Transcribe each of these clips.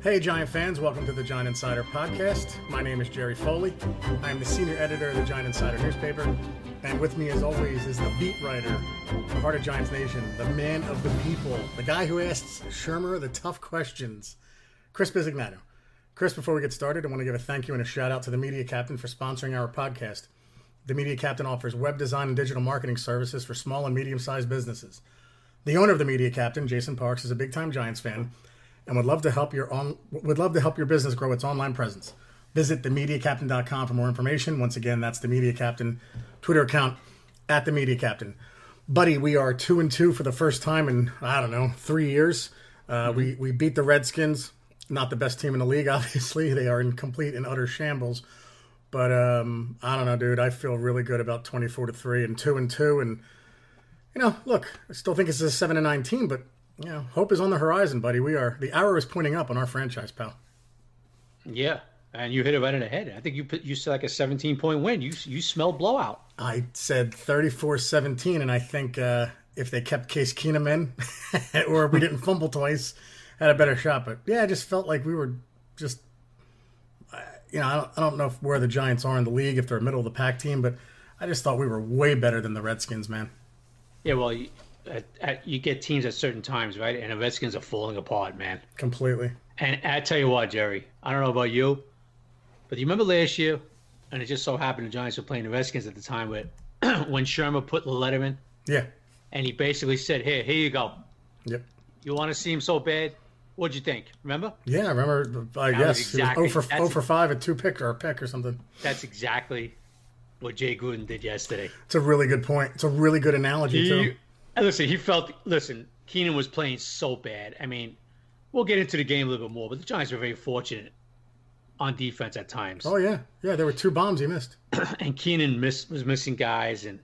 Hey Giant fans, welcome to the Giant Insider Podcast. My name is Jerry Foley. I am the senior editor of the Giant Insider newspaper. And with me as always is the beat writer of Heart of Giants Nation, the man of the people, the guy who asks Shurmur the tough questions, Chris Bisignano. Chris, before we get started, I want to give a thank you and a shout out to The Media Captain for sponsoring our podcast. The Media Captain offers web design and digital marketing services for small and medium-sized businesses. The owner of The Media Captain, Jason Parks, is a big-time Giants fan and would love to help your business grow its online presence. Visit themediacaptain.com for more information. Once again, that's The Media Captain Twitter account at The Media Captain. Buddy, we are 2-2 for the first time in, 3 years. We beat the Redskins, not the best team in the league, obviously. They are in complete and utter shambles. But I feel really good about 24-3 and 2-2. And I still think it's a 7-9 team, but hope is on the horizon, buddy. The arrow is pointing up on our franchise, pal. Yeah, and you hit it right in the head. I think you said like a 17-point win. You smell blowout. I said 34-17, and I think if they kept Case Keenum in, or if we didn't fumble twice, had a better shot. But yeah, I just felt like we were just, I don't know where the Giants are in the league, if they're a middle of the pack team, but I just thought we were way better than the Redskins, man. Yeah, well. You get teams at certain times, right? And the Redskins are falling apart, man. Completely. And I tell you what, Jerry, I don't know about you, but you remember last year, and it just so happened the Giants were playing the Redskins at the time when Shurmur put Letterman in. Yeah. And he basically said, here you go. Yep. You want to see him so bad? What'd you think? Remember? Yeah, I remember. Exactly. He was 0 for 5 at a pick or something. That's exactly what Jay Gruden did yesterday. It's a really good point. It's a really good analogy, too. Listen, Keenan was playing so bad. I mean, we'll get into the game a little bit more, but the Giants were very fortunate on defense at times. Oh, yeah. Yeah, there were 2 bombs he missed. And Keenan was missing guys, and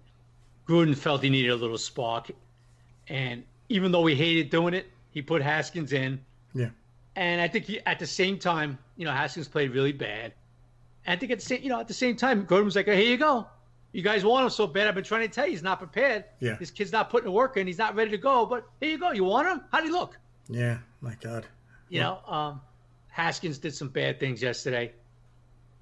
Gruden felt he needed a little spark. And even though he hated doing it, he put Haskins in. Yeah. And I think at the same time, Haskins played really bad. And I think at the same time, Gruden was like, hey, here you go. You guys want him so bad. I've been trying to tell you he's not prepared. Yeah. This kid's not putting the work in. He's not ready to go. But here you go. You want him? How'd he look? Yeah. My God. Haskins did some bad things yesterday.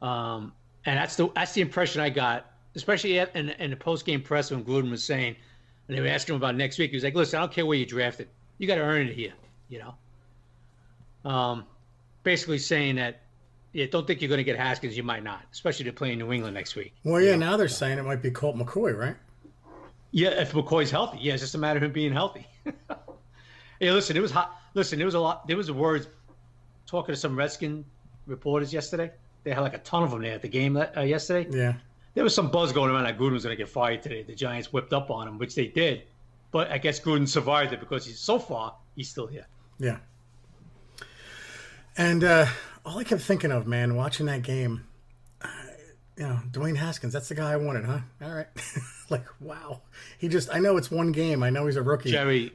And that's the impression I got, especially in the post-game press when Gruden was saying, and they were asking him about next week. He was like, listen, I don't care where you drafted. You got to earn it here, basically saying that, yeah, don't think you're going to get Haskins. You might not, especially if they're playing New England next week. Well, yeah, now they're saying it might be Colt McCoy, right? Yeah, if McCoy's healthy. Yeah, it's just a matter of him being healthy. Yeah, listen, it was hot. Listen, there was a lot. There was a words talking to some Redskin reporters yesterday. They had like a ton of them there at the game yesterday. Yeah. There was some buzz going around that Gruden was going to get fired today. The Giants whipped up on him, which they did. But I guess Gruden survived it because he's still here. Yeah. And all I kept thinking of, man, watching that game, Dwayne Haskins, that's the guy I wanted, huh? All right. Like, wow. He just, I know it's one game. I know he's a rookie. Jerry.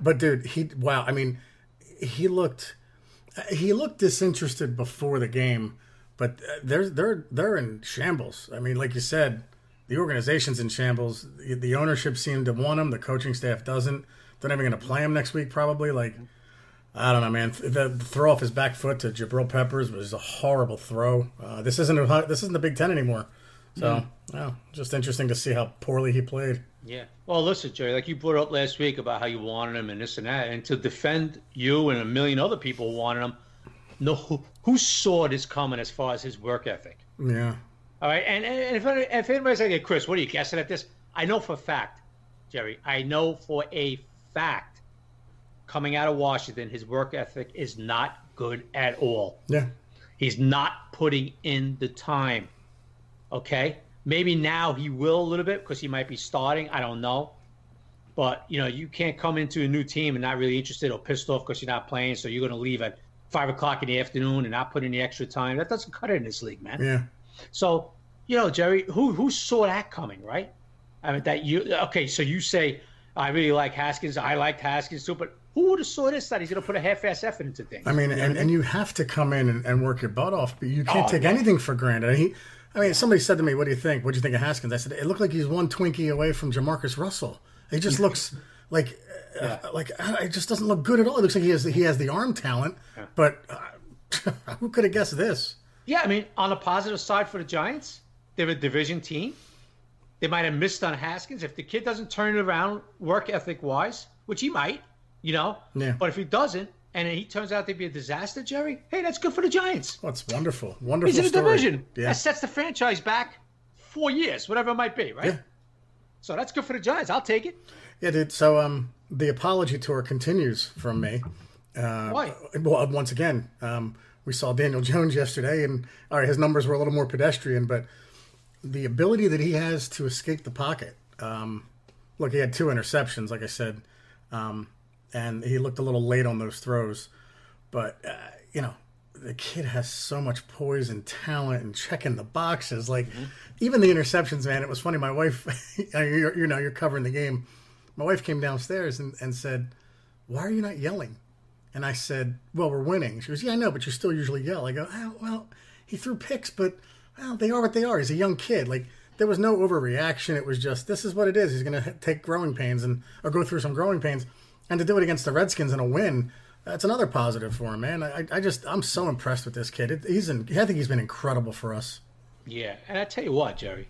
But dude, I mean, he looked disinterested before the game, but they're in shambles. I mean, like you said, the organization's in shambles. The ownership seemed to want him. The coaching staff doesn't. They're not even going to play him next week, probably. Like, I don't know, man. The throw off his back foot to Jabril Peppers was a horrible throw. This isn't the Big Ten anymore. So, just interesting to see how poorly he played. Yeah. Well, listen, Jerry, like you brought up last week about how you wanted him and this and that, and to defend you and a million other people who wanted him, who saw this coming as far as his work ethic? Yeah. All right, and if anybody's like, hey, Chris, what are you guessing at this? I know for a fact, Jerry, coming out of Washington, his work ethic is not good at all. Yeah. He's not putting in the time, okay? Maybe now he will a little bit because he might be starting. I don't know. But, you can't come into a new team and not really interested or pissed off because you're not playing, so you're going to leave at 5 o'clock in the afternoon and not put in the extra time. That doesn't cut it in this league, man. Yeah. So, you know, Jerry, who saw that coming, right? I mean, that you, okay, so you say, I really like Haskins. I liked Haskins too, but who would have saw this, that he's going to put a half-ass effort into things? I mean, you know, and you have to come in and work your butt off, but you can't take anything for granted. Somebody said to me, what do you think? What do you think of Haskins? I said, it looked like he's one Twinkie away from Jamarcus Russell. He just looks like it just doesn't look good at all. It looks like he has the arm talent, but who could have guessed this? Yeah, I mean, on the positive side for the Giants, they're a division team. They might have missed on Haskins. If the kid doesn't turn it around work ethic-wise, which he might, you know. Yeah. But if he doesn't, and he turns out to be a disaster, Jerry, hey, that's good for the Giants. Well, it's wonderful. Wonderful story. He's in the division. Yeah. That sets the franchise back 4 years, whatever it might be, right? Yeah. So that's good for the Giants. I'll take it. Yeah, dude. So the apology tour continues from me. Why? Well, once again, we saw Daniel Jones yesterday, and all right, his numbers were a little more pedestrian, but the ability that he has to escape the pocket. Look, he had 2 interceptions, like I said, and he looked a little late on those throws. But, you know, the kid has so much poise and talent and checking the boxes. Like, even the interceptions, man, it was funny. My wife, you're covering the game. My wife came downstairs and said, why are you not yelling? And I said, well, we're winning. She goes, yeah, I know, but you still usually yell. I go, oh, well, he threw picks, but... well, they are what they are. He's a young kid. Like, there was no overreaction. It was just, this is what it is. He's going to take growing pains or go through some growing pains. And to do it against the Redskins in a win, that's another positive for him, man. I'm so impressed with this kid. I think he's been incredible for us. Yeah, and I tell you what, Jerry,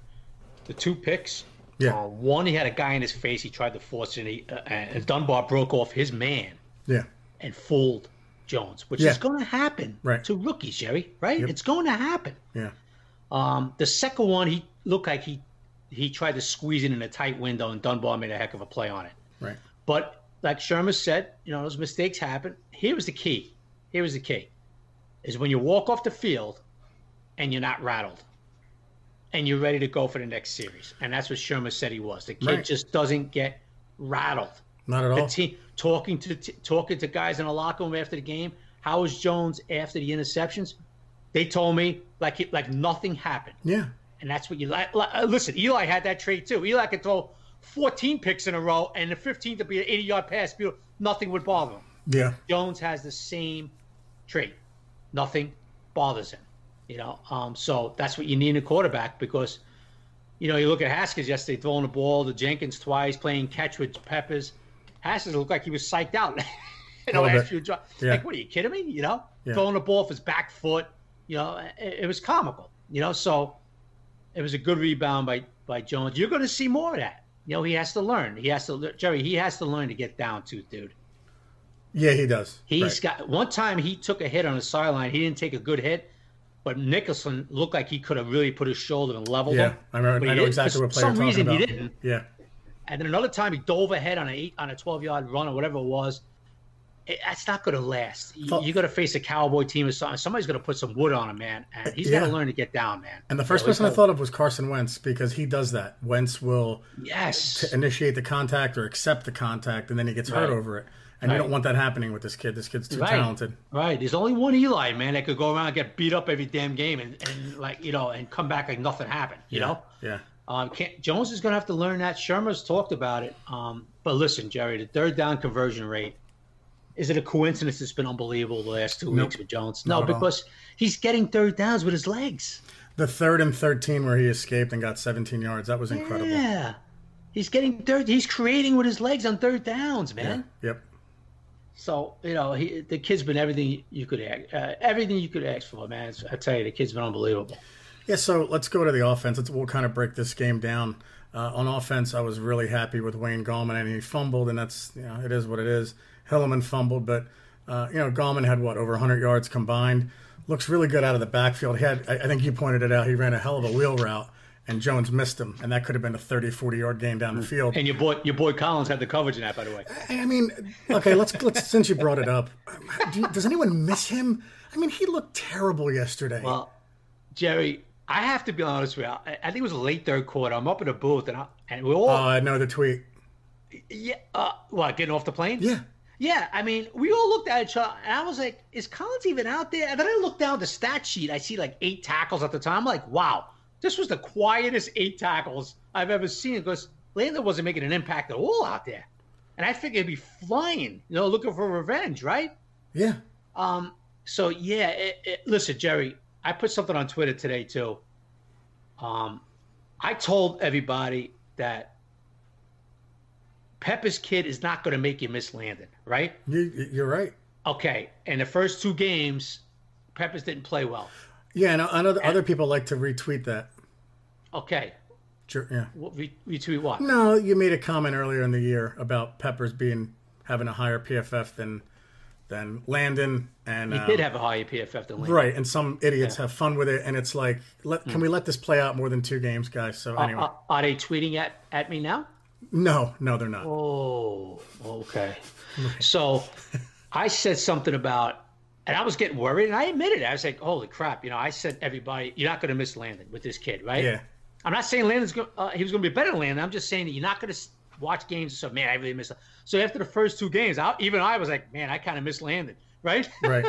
the 2 picks. Yeah. One, he had a guy in his face. He tried to force it. And Dunbar broke off his man. Yeah. And fooled Jones, which is going to happen to rookies, Jerry. Right? Yep. It's going to happen. Yeah. The second one, he looked like he tried to squeeze it in a tight window, and Dunbar made a heck of a play on it. Right. But like Shurmur said, you know, those mistakes happen. Here was the key. Is when you walk off the field and you're not rattled and you're ready to go for the next series. And that's what Shurmur said he was. The kid just doesn't get rattled. Not at all. The team, talking to guys in the locker room after the game, how was Jones after the interceptions? They told me like nothing happened. Yeah. And that's what you like. Listen, Eli had that trait too. Eli could throw 14 picks in a row, and the 15th would be an 80-yard pass. Nothing would bother him. Yeah. Jones has the same trait. Nothing bothers him. You know, so that's what you need in a quarterback because, you know, you look at Haskins yesterday throwing the ball to Jenkins twice, playing catch with Peppers. Haskins looked like he was psyched out in the last few drives. Yeah. Like, what, are you kidding me? You know, throwing the ball off his back foot. You know, it was comical, you know, so it was a good rebound by Jones. You're going to see more of that. You know, he has to learn. He has to learn to get down to, dude. Yeah, he does. He's got one time he took a hit on the sideline. He didn't take a good hit, but Nicholson looked like he could have really put his shoulder and leveled him. Yeah, I know exactly what player you're talking about. For some reason he didn't. Yeah. And then another time he dove ahead on a 12-yard run or whatever it was. That's not going to last. You're going to face a Cowboy team or something. Somebody's going to put some wood on him, man. And he's got to learn to get down, man. And the first person I thought of was Carson Wentz because he does that. Wentz will initiate the contact or accept the contact, and then he gets hurt over it. And you don't want that happening with this kid. This kid's too talented. Right. There's only one Eli, man, that could go around and get beat up every damn game and come back like nothing happened, you know? Yeah. Jones is going to have to learn that. Shurmur's talked about it. But listen, Jerry, the third down conversion rate, is it a coincidence it's been unbelievable the last 2 weeks with Jones? No, because he's getting third downs with his legs. The 3rd and 13 where he escaped and got 17 yards, that was incredible. Yeah. He's getting third. He's creating with his legs on third downs, man. Yeah. Yep. So, you know, the kid's been everything you could ask for, man. I tell you, the kid's been unbelievable. Yeah, so let's go to the offense. We'll kind of break this game down. On offense, I was really happy with Wayne Gallman, and he fumbled, and that's, you know, it is what it is. Hilliman fumbled, but, you know, Gallman had, over 100 yards combined. Looks really good out of the backfield. He had, I think you pointed it out, he ran a hell of a wheel route, and Jones missed him, and that could have been a 30, 40-yard gain down the field. And your boy Collins had the coverage in that, by the way. I mean, okay, let's since you brought it up, does anyone miss him? I mean, he looked terrible yesterday. Well, Jerry, I have to be honest with you. I think it was late third quarter. I'm up in a booth, and we're all... Oh, I know the tweet. Yeah, getting off the plane? Yeah. Yeah, I mean, we all looked at each other, and I was like, is Collins even out there? And then I looked down the stat sheet. I see, like, 8 tackles at the time. I'm like, wow, this was the quietest 8 tackles I've ever seen because Landon wasn't making an impact at all out there. And I figured he'd be flying, you know, looking for revenge, right? Yeah. So, yeah, listen, Jerry, I put something on Twitter today, too. I told everybody that Peppers kid is not going to make you miss Landon, right? You're right. Okay. And the first 2 games, Peppers didn't play well. Yeah, and other people like to retweet that. Okay. Sure, yeah. Retweet what? No, you made a comment earlier in the year about Peppers having a higher PFF than Landon, and he did have a higher PFF than Landon, right? And some idiots have fun with it, and it's like, can we let this play out more than 2 games, guys? So anyway, are they tweeting at me now? No, they're not. Oh, okay. So I said something about, and I was getting worried, and I admitted it. I was like, holy crap, you know, I said everybody, you're not going to miss Landon with this kid, right? Yeah. I'm not saying he was going to be better than Landon. I'm just saying that you're not going to watch games and stuff. Man, I really missed that. So after the first 2 games, I was like, man, I kind of missed Landon, right? Right.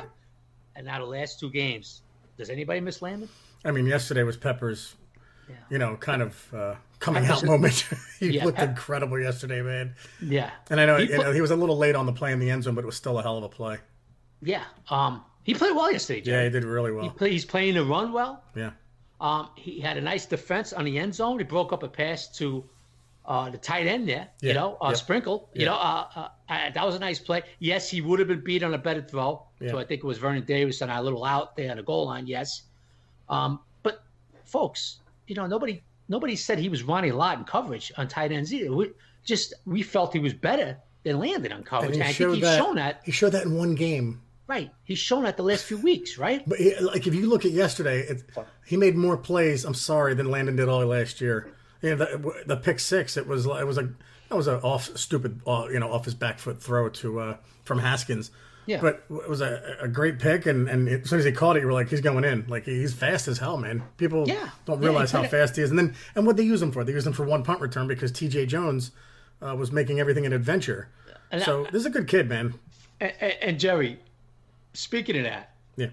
And now the last 2 games, does anybody miss Landon? I mean, yesterday was Peppers, you know, kind of coming out moment. He looked incredible yesterday, man. Yeah. And I know he was a little late on the play in the end zone, but it was still a hell of a play. Yeah. He played well yesterday, Jay. Yeah, he did really well. He's playing the run well. Yeah. He had a nice defense on the end zone. He broke up a pass to the tight end there, you know, Sprinkle. You know, that was a nice play. Yes, he would have been beat on a better throw. Yeah. So I think it was Vernon Davis on a little out there on the goal line, yes. But, folks, you know, nobody said he was running a lot in coverage on tight ends either. We felt he was better than Landon on coverage. And I think he's shown that. He showed that in one game. Right. He's shown that the last few weeks, right? But, like, if you look at yesterday, he made more plays, I'm sorry, than Landon did all last year. You know, the pick six, it was an off his back foot throw to from Haskins. Yeah. But it was a great pick, and as soon as he caught it, you were like, he's going in. Like, he's fast as hell, man. People don't realize how fast he is. And what they use him for? They use him for one punt return because TJ Jones was making everything an adventure. And so this is a good kid, man. And Jerry, speaking of that, yeah,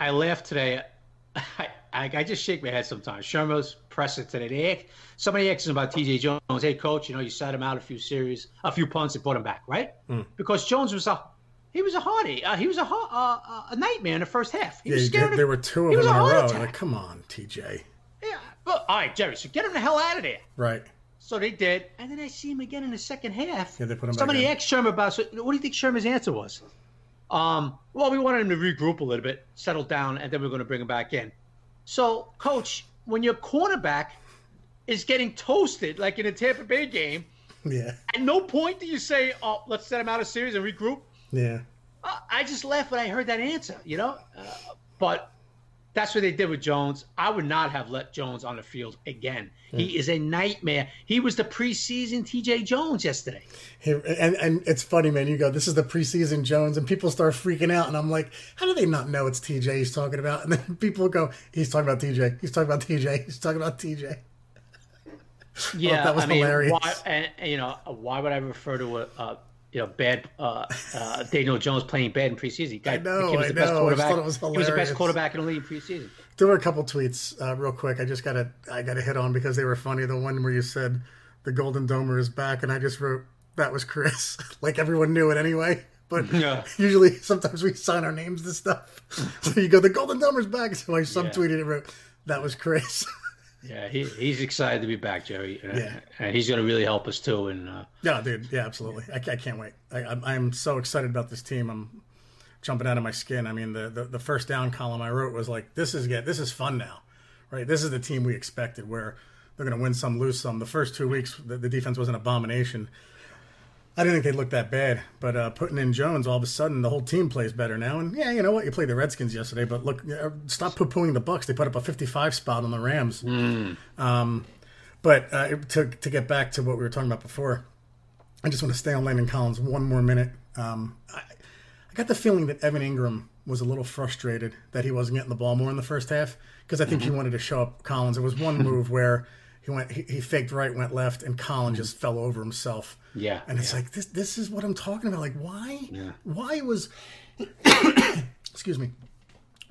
I laughed today. I just shake my head sometimes. Shurmur's presser today. Somebody asked him about TJ Jones. Hey, coach, you know, you sat him out a few punts and brought him back, right? Mm. Because Jones was a hardie. He was a nightmare in the first half. He was scared. There were 2 of them in a row. Like, come on, TJ. Yeah. But, all right, Jerry, so get him the hell out of there. Right. So they did. And then I see him again in the second half. Yeah, they put him Somebody asked Shurmur about, so what do you think Shurmur's answer was? Well, we wanted him to regroup a little bit, settle down, and then we're going to bring him back in. So, coach, when your cornerback is getting toasted, like in a Tampa Bay game, at no point do you say, oh, let's set him out of series and regroup. Yeah. I just laughed when I heard that answer, you know? But that's what they did with Jones. I would not have let Jones on the field again. Mm. He is a nightmare. He was the preseason TJ Jones yesterday. And it's funny, man. You go, this is the preseason Jones, and people start freaking out. And I'm like, how do they not know it's TJ he's talking about? And then people go, he's talking about TJ. He's talking about TJ. He's talking about TJ. Yeah, that was hilarious. Why would I refer to Daniel Jones playing bad in preseason? I just thought it was hilarious. He was the best quarterback in the league in preseason. There were a couple tweets real quick. I got to hit on because they were funny. The one where you said the Golden Domer is back, and I just wrote that was Chris. Like everyone knew it anyway. But usually, sometimes we sign our names to stuff. So you go, the Golden Domer's back. So I subtweeted it and wrote that was Chris. Yeah, he's excited to be back, Jerry. And he's going to really help us too. And yeah, dude, yeah, absolutely. I can't wait. I'm so excited about this team. I'm jumping out of my skin. I mean, the first down column I wrote was like, this is fun now, right? This is the team we expected, where they're going to win some, lose some. The first 2 weeks, the defense was an abomination. I didn't think they looked that bad, but putting in Jones, all of a sudden, the whole team plays better now. And, yeah, you know what? You played the Redskins yesterday, but look, stop poo-pooing the Bucs. They put up a 55 spot on the Rams. Mm. But to get back to what we were talking about before, I just want to stay on Landon Collins one more minute. I got the feeling that Evan Ingram was a little frustrated that he wasn't getting the ball more in the first half because I think he wanted to show up Collins. There was one move where He faked right, went left, and Collins just fell over himself. Yeah, and it's like this is what I'm talking about. Like, why? Yeah. Why was? Excuse me.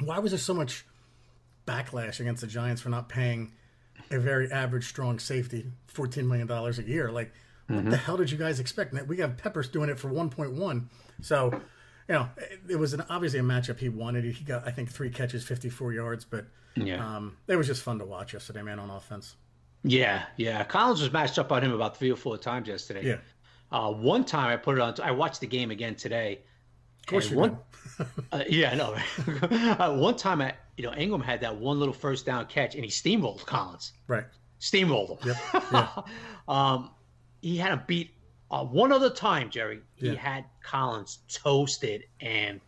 Why was there so much backlash against the Giants for not paying a very average, strong safety $14 million a year? Like, what the hell did you guys expect? We got Peppers doing it for 1.1. So, you know, it was obviously a matchup he wanted. He got, I think, 3 catches, 54 yards. But it was just fun to watch yesterday, man, on offense. Yeah. Collins was matched up on him about 3 or 4 times yesterday. Yeah. One time I put it on. I watched the game again today. Of course you did. Yeah, I know. One time, Ingram had that one little first down catch, and he steamrolled Collins. Right. Steamrolled him. Yep. Yeah. He had him beat one other time, Jerry. He had Collins toasted, and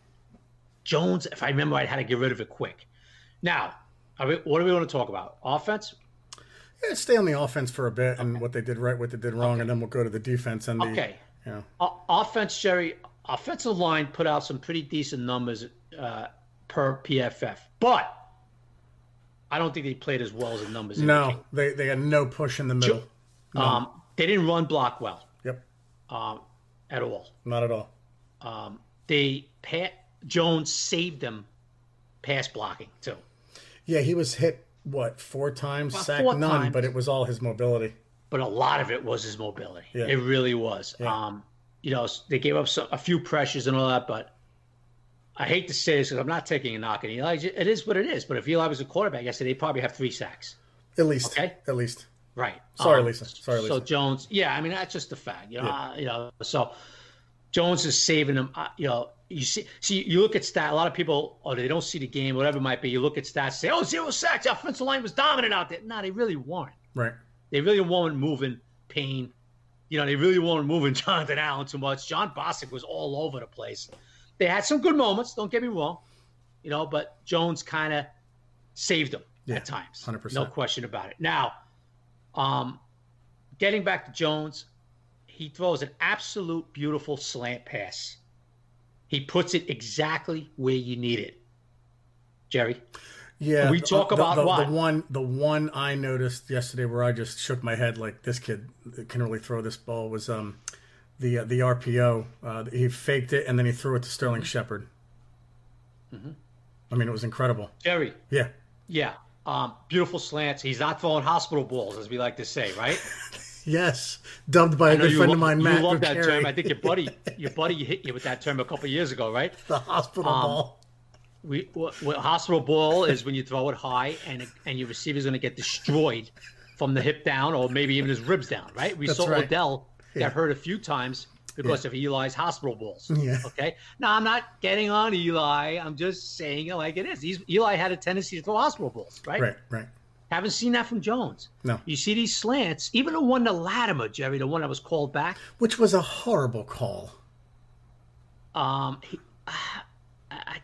Jones, if I remember, I had to get rid of it quick. Now, what do we want to talk about? Offense? Yeah, stay on the offense for a bit and what they did right, what they did wrong, and then we'll go to the defense. And offense, Jerry, offensive line put out some pretty decent numbers per PFF, but I don't think they played as well as the numbers. No, they had no push in the middle. No. They didn't run block well. Yep. At all. Not at all. Jones saved them pass blocking, too. Yeah, he was hit. What, 4 times? Well, sack none, times. But it was all his mobility. But a lot of it was his mobility. Yeah. It really was. Yeah. They gave up a few pressures and all that, but I hate to say this because I'm not taking a knock at Eli. It is what it is. But if Eli was a quarterback yesterday, they'd probably have 3 sacks. At least. Okay? At least. Right. Sorry, Lisa. So Jones, that's just the fact. So Jones is saving them, you look at stats. A lot of people, they don't see the game, whatever it might be. You look at stats and say, 0 sacks. The offensive line was dominant out there. No, they really weren't. Right. They really weren't moving Payne. They really weren't moving Jonathan Allen too much. John Bosick was all over the place. They had some good moments, don't get me wrong, but Jones kind of saved them at times. 100%. No question about it. Now, getting back to Jones, he throws an absolute beautiful slant pass. He puts it exactly where you need it, Jerry. Yeah, we talk about the one I noticed yesterday where I just shook my head like this kid can really throw this ball was the RPO. He faked it and then he threw it to Sterling Shepard. Mm-hmm. I mean, it was incredible, Jerry. Yeah. Beautiful slants. He's not throwing hospital balls, as we like to say, right? Yes, dubbed by a good friend of mine, Matt. You love that term. I think your buddy hit you with that term a couple of years ago, right? The hospital ball. Hospital ball is when you throw it high and your receiver's going to get destroyed from the hip down or maybe even his ribs down, right? We saw Odell get hurt a few times because of Eli's hospital balls. Yeah. Okay? Now, I'm not getting on Eli. I'm just saying it like it is. Eli had a tendency to throw hospital balls, right? Right. Haven't seen that from Jones. No. You see these slants, even the one to Latimer, Jerry, the one that was called back. Which was a horrible call. I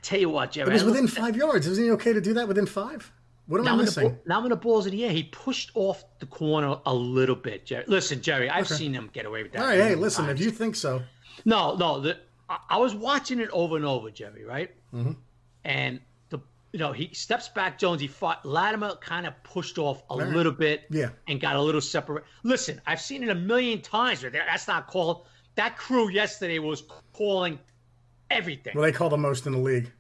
tell you what, Jerry. It was within 5 yards. Isn't he okay to do that within 5? What am I missing? Now when the ball's in the air, he pushed off the corner a little bit, Jerry. Listen, Jerry, I've seen him get away with that. All right, hey, listen, times. If you think so. No. I was watching it over and over, Jerry, right? Mm-hmm. And he steps back, Jones. He fought. Latimer kind of pushed off a little bit and got a little separate. Listen, I've seen it a million times. That's not called. That crew yesterday was calling everything. Well, they call the most in the league.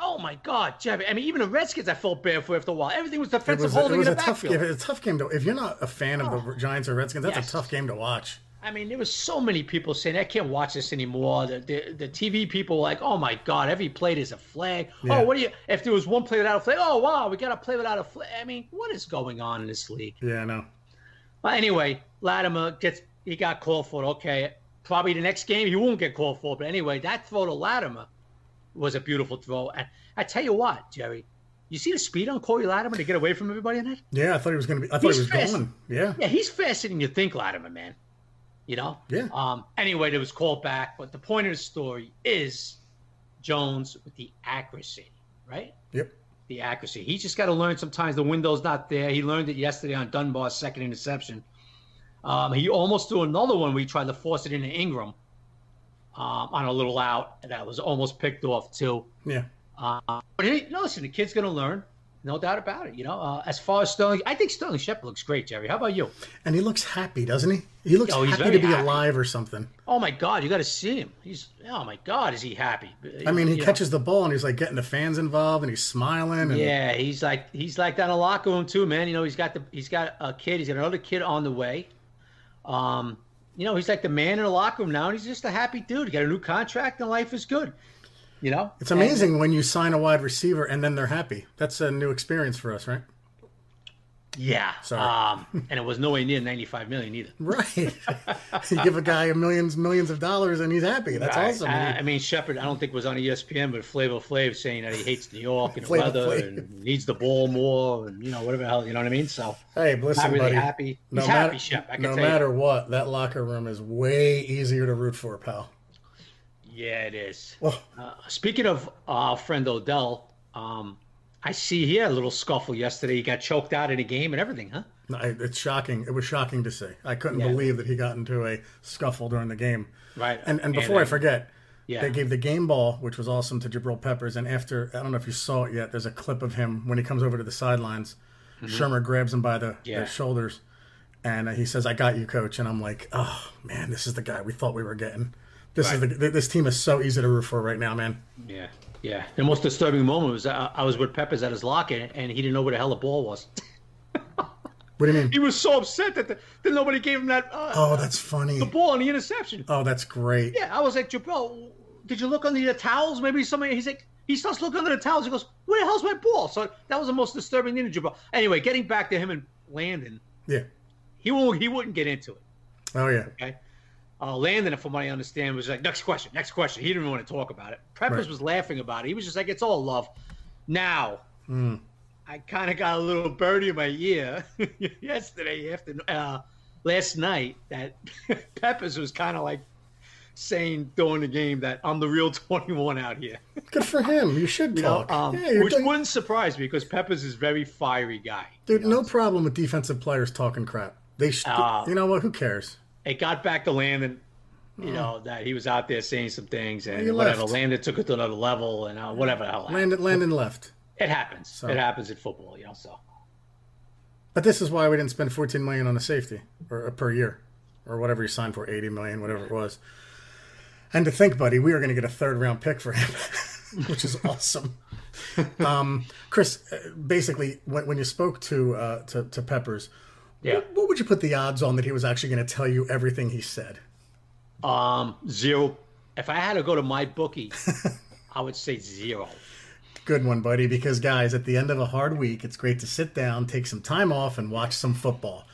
Oh, my God, Jeffy. I mean, even the Redskins I felt bad for after a while. Everything was defensive holding in the backfield. It was a tough game. If you're not a fan of the Giants or Redskins, that's a tough game to watch. I mean, there was so many people saying, I can't watch this anymore. The TV people were like, oh, my God, every play there's a flag. Yeah. Oh, if there was one play without a flag, oh, wow, we got to play without a flag. I mean, what is going on in this league? Yeah, I know. Well, anyway, Latimer got called for it. Okay, probably the next game he won't get called for it. But anyway, that throw to Latimer was a beautiful throw. And I tell you what, Jerry, you see the speed on Corey Latimer to get away from everybody in that? Yeah, I thought he was going to be. I thought he was going. Yeah. Yeah, he's faster than you think, Latimer, man. Yeah. Anyway, it was called back. But the point of the story is Jones with the accuracy, right? Yep. The accuracy. He just got to learn sometimes the window's not there. He learned it yesterday on Dunbar's second interception. He almost threw another one where he tried to force it into Ingram on a little out. That was almost picked off, too. Yeah. But listen, the kid's going to learn. No doubt about it. You know, as far as Sterling, I think Sterling Shepard looks great, Jerry. How about you? And he looks happy, doesn't he? He looks happy to be alive or something. Oh, my God. You got to see him. He's, oh, my God, is he happy? I mean, he catches the ball and he's like getting the fans involved and he's smiling. And... yeah, he's like that in the locker room too, man. You know, he's got a kid. He's got another kid on the way. You know, he's like the man in the locker room now, and he's just a happy dude. He got a new contract and life is good. You know, it's amazing when you sign a wide receiver and then they're happy. That's a new experience for us, right? Yeah. Sorry. And it was nowhere near $95 million either. Right. You give a guy millions of dollars and he's happy. That's awesome. I mean, Shepard, I don't think was on ESPN, but Flavor Flav saying that he hates New York and the weather and needs the ball more and, you know, whatever the hell, you know what I mean? So, hey, listen, not really buddy, happy. No he's matter, happy, Shep. I can no tell matter you. What, that locker room is way easier to root for, pal. Yeah, it is. Speaking of our friend Odell, I see he had a little scuffle yesterday. He got choked out in a game and everything, huh? No, it's shocking. It was shocking to see. I couldn't believe that he got into a scuffle during the game. Right. And before I forget, they gave the game ball, which was awesome, to Jabril Peppers. And after, I don't know if you saw it yet, there's a clip of him when he comes over to the sidelines. Mm-hmm. Shurmur grabs him by their shoulders, and he says, "I got you, coach." And I'm like, oh, man, this is the guy we thought we were getting. This team is so easy to root for right now, man. Yeah, yeah. The most disturbing moment was I was with Peppers at his locker, and he didn't know where the hell the ball was. What do you mean? He was so upset that nobody gave him that. That's funny. The ball and the interception. Oh, that's great. Yeah, I was like, Jabril, did you look under your towels? Maybe somebody. He's like, he starts looking under the towels. He goes, "Where the hell's my ball?" So that was the most disturbing thing to Jabril. Anyway, getting back to him and Landon. Yeah. He wouldn't get into it. Oh yeah. Okay. Landon, from what I understand, was like, next question. He didn't want to talk about it. Peppers was laughing about it. He was just like, it's all love. Now, I kind of got a little birdie in my ear yesterday after last night that Peppers was kind of like saying during the game that I'm the real 21 out here. Good for him. You should talk. Which wouldn't surprise me because Peppers is a very fiery guy. Dude, you know? No problem with defensive players talking crap. They should. You know what? Who cares? It got back to Landon, you know, that he was out there saying some things and whatever. Left. Landon took it to another level and whatever the hell happened. Landon left. It happens. So. It happens in football, you know, so. But this is why we didn't spend $14 million on a safety or per year or whatever you signed for, $80 million, whatever it was. And to think, buddy, we are going to get a third-round pick for him, which is awesome. Chris, basically, when you spoke to Peppers, yeah. What would you put the odds on that he was actually going to tell you everything he said? Zero. If I had to go to my bookie, I would say zero. Good one, buddy, because, guys, at the end of a hard week, it's great to sit down, take some time off, and watch some football.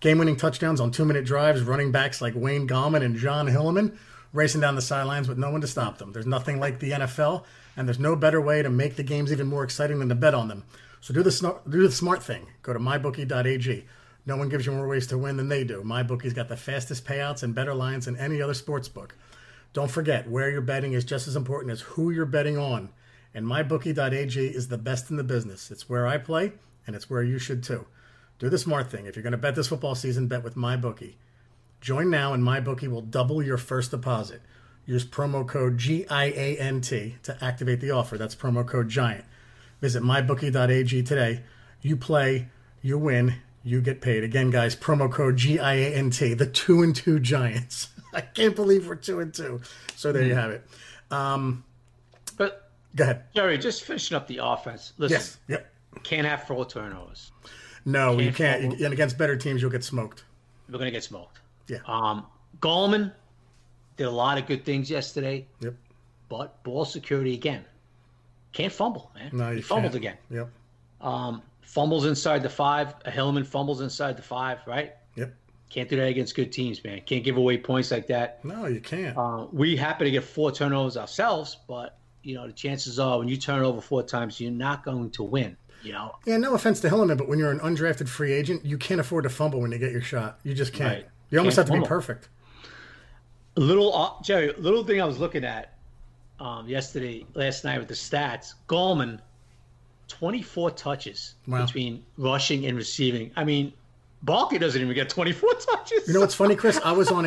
Game-winning touchdowns on two-minute drives, running backs like Wayne Gallman and John Hilliman, racing down the sidelines with no one to stop them. There's nothing like the NFL, and there's no better way to make the games even more exciting than to bet on them. So do the smart thing. Go to mybookie.ag. No one gives you more ways to win than they do. MyBookie's got the fastest payouts and better lines than any other sports book. Don't forget, where you're betting is just as important as who you're betting on. And MyBookie.ag is the best in the business. It's where I play, and it's where you should too. Do the smart thing. If you're going to bet this football season, bet with MyBookie. Join now, and MyBookie will double your first deposit. Use promo code GIANT to activate the offer. That's promo code GIANT. Visit MyBookie.ag today. You play, you win. You get paid. Again, guys, promo code GIANT, the 2-2 Giants. I can't believe we're 2-2. So there you have it. But go ahead. Jerry, just finishing up the offense. Listen, yes. Yep. Can't have four turnovers. No, you can't. And against better teams, you'll get smoked. We're going to get smoked. Yeah. Gallman did a lot of good things yesterday. Yep. But ball security again. Can't fumble, man. No, he fumbled again. Yep. Fumbles inside the 5. Hilliman fumbles inside the 5, right? Yep. Can't do that against good teams, man. Can't give away points like that. No, you can't. We happen to get 4 turnovers ourselves, but, you know, the chances are when you turn it over 4 times, you're not going to win, you know? Yeah, no offense to Hilliman, but when you're an undrafted free agent, you can't afford to fumble when you get your shot. You just can't. Right. You almost have to fumble. Be perfect. Jerry, little thing I was looking at last night with the stats, Gallman, 24 touches between rushing and receiving. I mean, Balky doesn't even get 24 touches. You know what's funny, Chris? I was on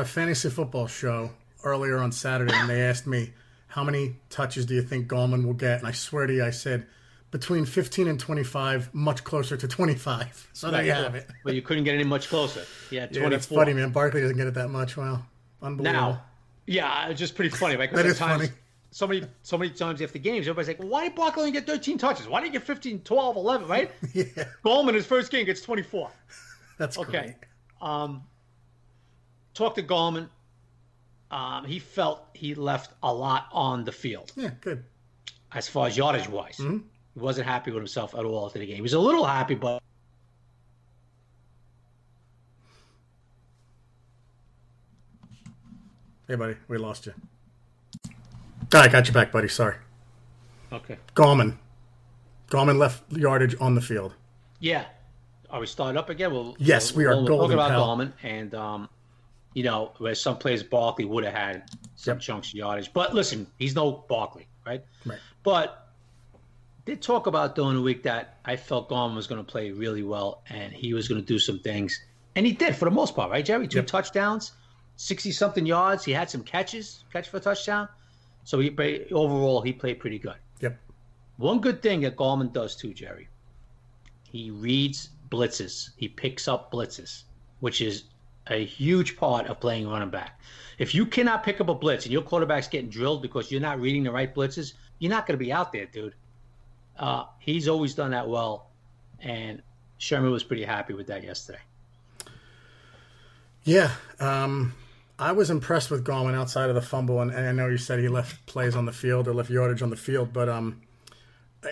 a fantasy football show earlier on Saturday, and they asked me, how many touches do you think Gallman will get? And I swear to you, I said, between 15 and 25, much closer to 25. So there you have it. But you couldn't get any much closer. Yeah, 24. Yeah, that's funny, man. Barkley doesn't get it that much. Wow. Unbelievable. Now, yeah, it's just pretty funny. Right? That is funny. So many times after games, everybody's like, well, why did Barkley only get 13 touches? Why didn't he get 15, 12, 11, right? Yeah. Gallman, his first game, gets 24. That's okay. Great. Talk to Gallman. He felt he left a lot on the field. Yeah, good. As far as yardage-wise. Mm-hmm. He wasn't happy with himself at all after the game. He was a little happy, but... Hey, buddy, we lost you. I got you back, buddy. Sorry. Okay. Gallman left yardage on the field. Yeah. Are we starting up again? Yes, we are. We're talking about Gallman, and you know, where some plays Barkley would have had some chunks of yardage. But listen, he's no Barkley, right? Right. But did talk about during the week that I felt Gallman was going to play really well, and he was going to do some things, and he did for the most part, right, Jerry? Two touchdowns, 60-something yards. He had some catch for a touchdown. So he played pretty good. Yep. One good thing that Gallman does too, Jerry, he reads blitzes. He picks up blitzes, which is a huge part of playing running back. If you cannot pick up a blitz and your quarterback's getting drilled because you're not reading the right blitzes, you're not going to be out there, dude. He's always done that well, and Shurmur was pretty happy with that yesterday. Yeah. I was impressed with Gallman outside of the fumble, and I know you said he left plays on the field or left yardage on the field, but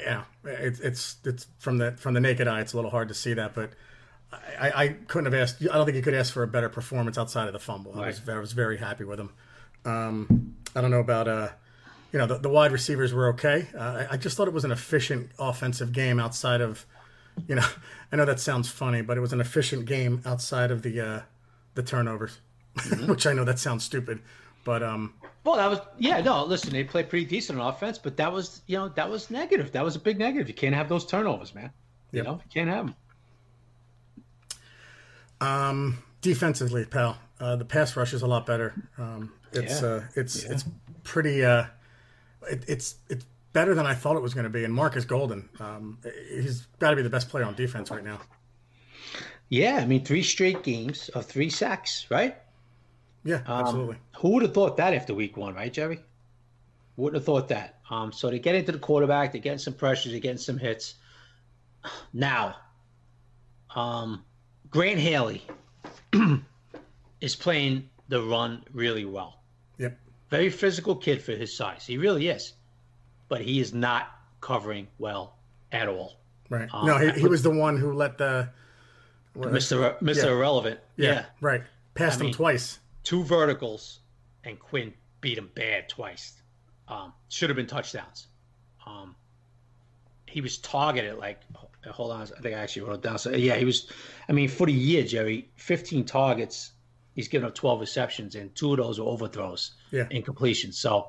yeah, it's from the naked eye, it's a little hard to see that, but I couldn't have asked. I don't think you could ask for a better performance outside of the fumble. Right. I was very happy with him. I don't know about you know, the wide receivers were okay. I just thought it was an efficient offensive game outside of, you know, I know that sounds funny, but it was an efficient game outside of the turnovers. Mm-hmm. Which I know that sounds stupid, but well, that was listen, they played pretty decent on offense, but that was negative. That was a big negative. You can't have those turnovers, man. Yep. You know, you can't have them. Defensively, pal, the pass rush is a lot better. It's pretty it's better than I thought it was going to be. And Marcus Golden, he's got to be the best player on defense right now. Yeah, I mean, 3 straight games of 3 sacks, right? Yeah, absolutely. Who would have thought that after week one, right, Jerry? Wouldn't have thought that. So they get into the quarterback. They're getting some pressures. They're getting some hits. Now, Grant Haley is playing the run really well. Yep. Very physical kid for his size. He really is. But he is not covering well at all. Right. No, he was the one who let the Mr. Irrelevant. Yeah. Right. Passed him twice. 2 verticals, and Quinn beat him bad twice. Should have been touchdowns. He was targeted like, hold on, I think I actually wrote it down. So yeah, he was, I mean, for the year, Jerry, 15 targets. He's given up 12 receptions, and 2 of those were overthrows, incompletions. So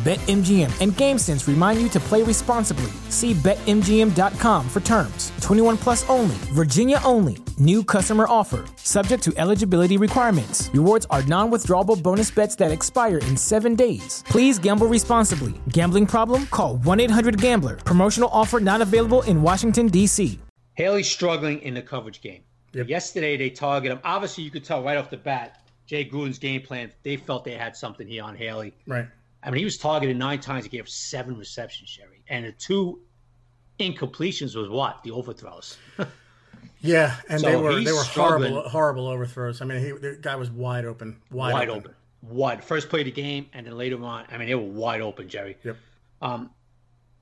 BetMGM and GameSense remind you to play responsibly. See BetMGM.com for terms. 21 plus only. Virginia only. New customer offer. Subject to eligibility requirements. Rewards are non-withdrawable bonus bets that expire in 7 days. Please gamble responsibly. Gambling problem? Call 1-800-GAMBLER. Promotional offer not available in Washington, D.C. Haley's struggling in the coverage game. Yep. Yesterday they targeted him. Obviously you could tell right off the bat, Jay Gruden's game plan, they felt they had something here on Haley. Right. I mean, he was targeted 9 times. He gave 7 receptions, Sherry. And the 2 incompletions was what? The overthrows. Yeah, and so they were horrible overthrows. I mean, the guy was wide open. Wide open. First play of the game, and then later on, I mean, they were wide open, Jerry. Yep.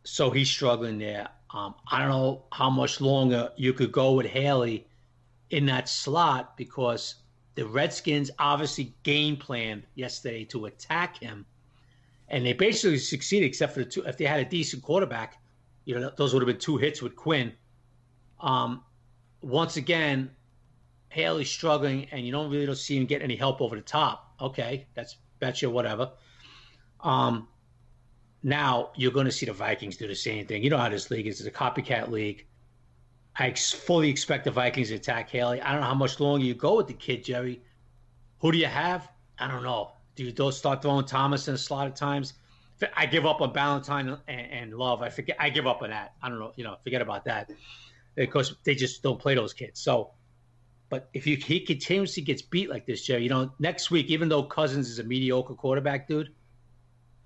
So he's struggling there. I don't know how much longer you could go with Haley in that slot because the Redskins obviously game planned yesterday to attack him, and they basically succeeded except for the two. If they had a decent quarterback, you know, those would have been two hits with Quinn. Once again, Haley's struggling, and you don't see him get any help over the top. Okay, that's betcha, whatever. Now you're going to see the Vikings do the same thing. You know how this league is. It's a copycat league. I fully expect the Vikings to attack Haley. I don't know how much longer you go with the kid, Jerry. Who do you have? I don't know. Do you start throwing Thomas in a slot at times? I give up on Ballantyne and Love. I give up on that. I don't know. You know, forget about that because they just don't play those kids. So, but if he continuously gets beat like this, Jerry, you know, next week, even though Cousins is a mediocre quarterback, dude,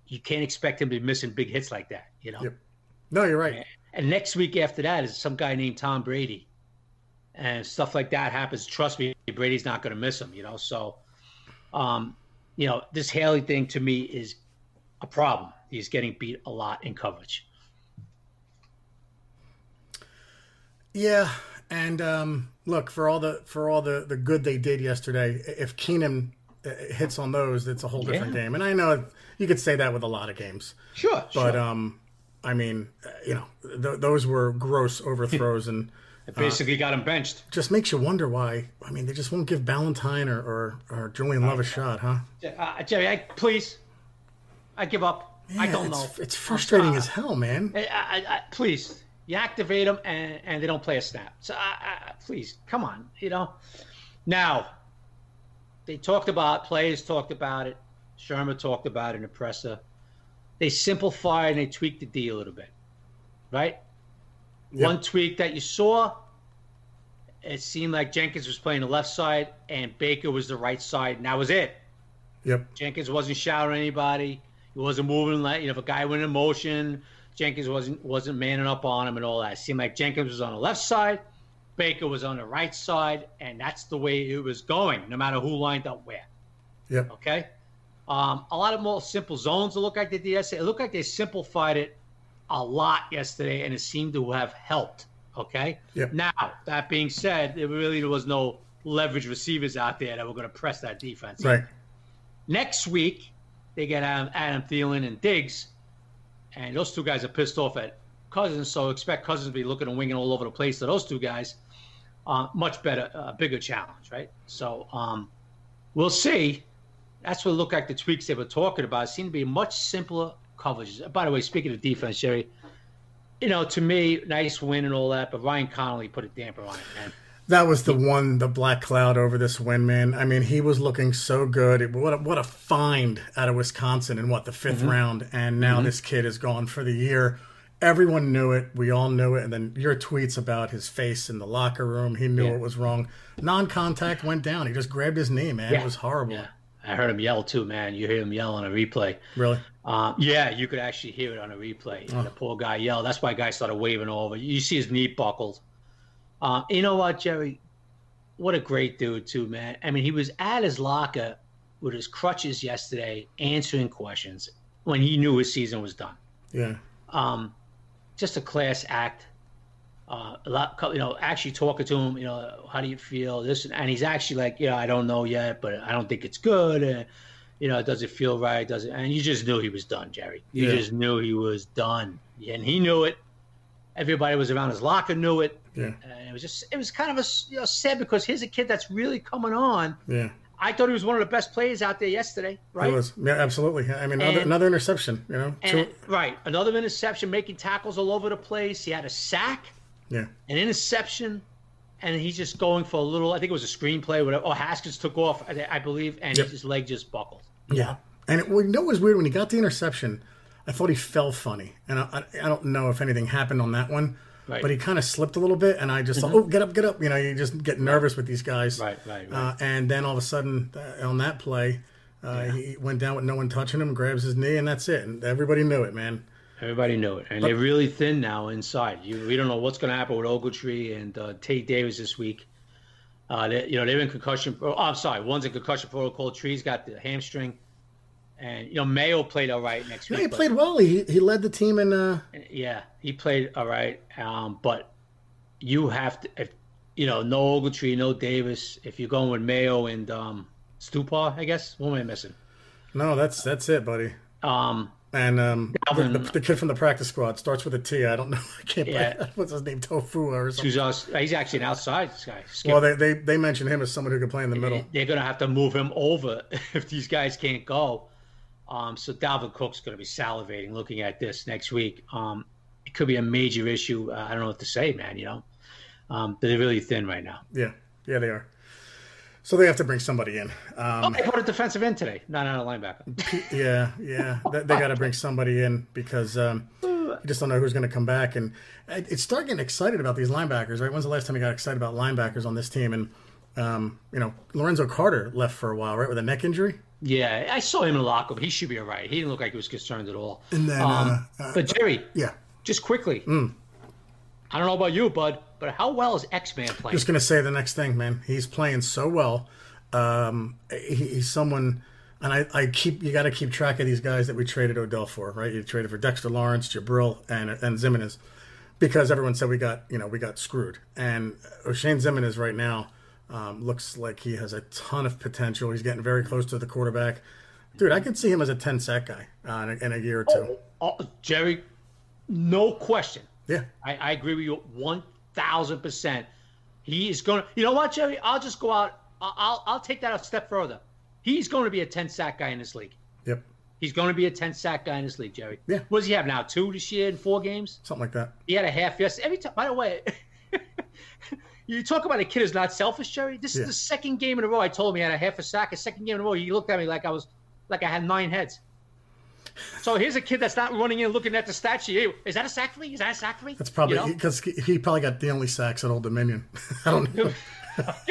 you can't expect him to be missing big hits like that. You know. Yep. No, you're right. And next week after that is some guy named Tom Brady. And stuff like that happens. Trust me, Brady's not going to miss him, you know. So, you know, this Haley thing to me is a problem. He's getting beat a lot in coverage. Yeah, and look, for all the good they did yesterday, if Keenum hits on those, it's a whole different game. And I know you could say that with a lot of games. Sure, but, I mean, you know, those were gross overthrows, and it basically got him benched. Just makes you wonder why. I mean, they just won't give Ballantyne or Julian Love a shot, huh? Jerry, I give up. Yeah, I don't know. It's frustrating as hell, man. Please, you activate them and they don't play a snap. So please, come on, you know. Now, they talked about players talked about it. Shurmur talked about it in the presser. They simplified and they tweaked the deal a little bit, right? Yep. One tweak that you saw, it seemed like Jenkins was playing the left side and Baker was the right side, and that was it. Yep. Jenkins wasn't shouting anybody. He wasn't moving like, you know, if a guy went in motion, Jenkins wasn't manning up on him and all that. It seemed like Jenkins was on the left side, Baker was on the right side, and that's the way it was going, no matter who lined up where. Yep. Okay? A lot of more simple zones. It looked like they did yesterday. It looked like they simplified it a lot yesterday, and it seemed to have helped. Okay. Yep. Now that being said, it really was no leverage receivers out there that were going to press that defense. Right. Next week, they get Adam Thielen and Diggs, and those two guys are pissed off at Cousins. So expect Cousins to be looking and winging all over the place to those two guys. Much better, bigger challenge, right? So we'll see. That's what it looked like the tweaks they were talking about. It seemed to be much simpler coverage. By the way, speaking of defense, Jerry, you know, to me, nice win and all that, but Ryan Connelly put a damper on it, man. That was the black cloud over this win, man. I mean, he was looking so good. What a find out of Wisconsin in, the fifth round, and now this kid is gone for the year. Everyone knew it. We all knew it. And then your tweets about his face in the locker room, he knew it was wrong. Non-contact went down. He just grabbed his knee, man. It was horrible. Yeah. I heard him yell too, man. You hear him yell on a replay. Really? Yeah, you could actually hear it on a replay. Oh. The poor guy yelled. That's why guys started waving over. You see his knee buckled. You know what, Jerry? What a great dude too, man. I mean, he was at his locker with his crutches yesterday answering questions when he knew his season was done. Yeah. Just a class act. A lot, you know, actually talking to him, you know, how do you feel? This, and he's actually like, yeah, I don't know yet, but I don't think it's good. And, you know, does it feel right? Does it? And you just knew he was done, Jerry. You just knew he was done, and he knew it. Everybody was around his locker knew it. Yeah. And it was kind of sad because here's a kid that's really coming on. Yeah. I thought he was one of the best players out there yesterday, right? He was. Yeah, absolutely. I mean, another interception, you know. And, right. Another interception, making tackles all over the place. He had a sack. Yeah, an interception, and he's just going for a little. I think it was a screenplay, whatever. Oh, Haskins took off, I believe, and his leg just buckled. Yeah, and it was weird when he got the interception. I thought he fell funny, and I don't know if anything happened on that one, right. But he kind of slipped a little bit, and I just thought, oh, get up. You know, you just get nervous with these guys, right. And then all of a sudden, on that play, he went down with no one touching him, grabs his knee, and that's it. And everybody knew it, man. Everybody knew it, and they're really thin now inside. We don't know what's going to happen with Ogletree and Tate Davis this week. They're in concussion. One's in concussion protocol. Tree's got the hamstring, and you know Mayo played all right next week. He played well. He led the team in. Yeah, he played all right. But you have to. If you know, no Ogletree, no Davis. If you're going with Mayo and Stupar, I guess. What am I missing? No, that's it, buddy. And Dalvin, the kid from the practice squad starts with a T. I don't know. I can't. Yeah. What's his name? Tofu or something. He's actually an outside guy. Skip. Well, they mentioned him as someone who could play in the middle. They're gonna have to move him over if these guys can't go. So Dalvin Cook's gonna be salivating looking at this next week. It could be a major issue. I don't know what to say, man. You know, they're really thin right now. Yeah, they are. So they have to bring somebody in. They put a defensive end today, not a linebacker. Yeah. They got to bring somebody in because you just don't know who's going to come back. And it's starting to get excited about these linebackers, right? When's the last time you got excited about linebackers on this team? And, you know, Lorenzo Carter left for a while, right, with a neck injury? Yeah, I saw him in the locker room. He should be all right. He didn't look like he was concerned at all. And then, but, Jerry, just quickly, I don't know about you, bud, but how well is X-Man playing? Just going to say the next thing, man. He's playing so well. He's someone, and you got to keep track of these guys that we traded Odell for, right? You traded for Dexter Lawrence, Jabril, and Ximines, because everyone said we got screwed. And Oshane Ximines right now looks like he has a ton of potential. He's getting very close to the quarterback, dude. I could see him as a 10-sack guy in a year or two. Jerry, no question. Yeah, I agree with you 1,000%. He is going to, you know what, Jerry? I'll just go out. I'll take that a step further. He's going to be a 10-sack guy in this league. Yep. He's going to be a 10-sack guy in this league, Jerry. Yeah. What does he have now? 2 this year in 4 games? Something like that. He had a half yesterday. Every time, by the way, you talk about a kid who's not selfish, Jerry. This is the second game in a row I told him he had a half a sack. A second game in a row, he looked at me like I had 9 heads. So here's a kid that's not running in looking at the stat sheet. Hey, is that a sack for me? Is that a sack for me? That's probably because he probably got the only sacks at Old Dominion. I don't know.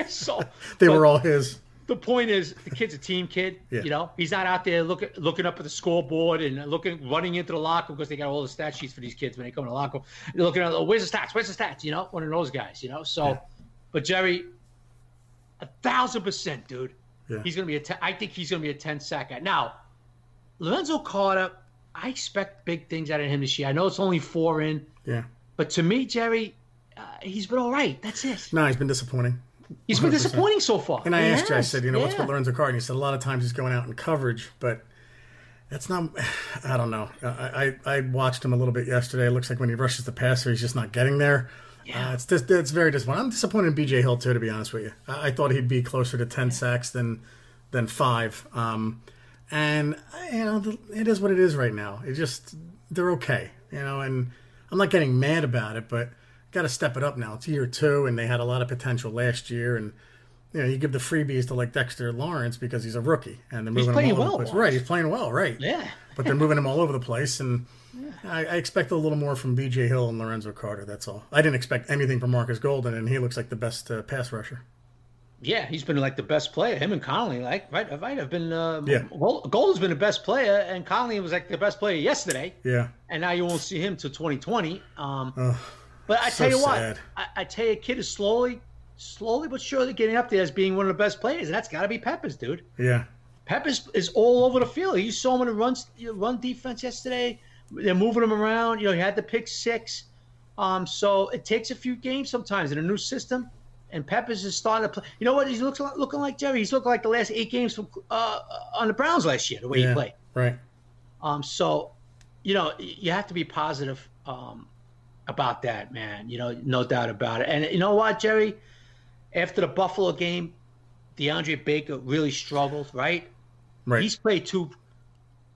So they were all his. The point is, the kid's a team kid. Yeah. You know, he's not out there looking up at the scoreboard and running into the locker because they got all the stat sheets for these kids when they come to the locker. They're looking at, where's the stats? Where's the stats? You know, one of those guys. You know, so. Yeah. But Jerry, 1,000%, dude. Yeah. He's gonna be I think he's gonna be a 10-sack guy now. Lorenzo Carter, I expect big things out of him this year. I know it's only 4 in. Yeah. But to me, Jerry, he's been all right. That's it. No, he's been disappointing. 100%. He's been disappointing so far. And I asked you, I said, you know, what's with Lorenzo Carter? And he said a lot of times he's going out in coverage, but that's not – I don't know. I watched him a little bit yesterday. It looks like when he rushes the passer, he's just not getting there. Yeah. It's very disappointing. I'm disappointed in B.J. Hill, too, to be honest with you. I thought he'd be closer to 10 sacks than 5. And, you know, it is what it is right now. It just, they're okay, you know, and I'm not getting mad about it, but got to step it up now. It's year 2, and they had a lot of potential last year. And, you know, you give the freebies to, like, Dexter Lawrence because he's a rookie. And they're moving him all over the place. Right, he's playing well, right. Yeah. But they're moving him all over the place. And I expect a little more from B.J. Hill and Lorenzo Carter, that's all. I didn't expect anything from Marcus Golden, and he looks like the best pass rusher. Yeah, he's been like the best player. Him and Connelly, like, right have been. Well, Golden's been the best player, and Connelly was like the best player yesterday. Yeah. And now you won't see him till 2020. But I tell you what, I tell you, kid is slowly but surely getting up there as being one of the best players, and that's got to be Peppers, dude. Yeah. Peppers is all over the field. You saw him in the run defense yesterday. They're moving him around. You know, he had the pick 6. So it takes a few games sometimes in a new system. And Peppers is starting to play. You know what he's looking like, Jerry? He's looking like the last 8 games from, on the Browns last year, the way he played. Right. So, you know, you have to be positive about that, man. You know, no doubt about it. And you know what, Jerry? After the Buffalo game, DeAndre Baker really struggled, right? Right. He's played 2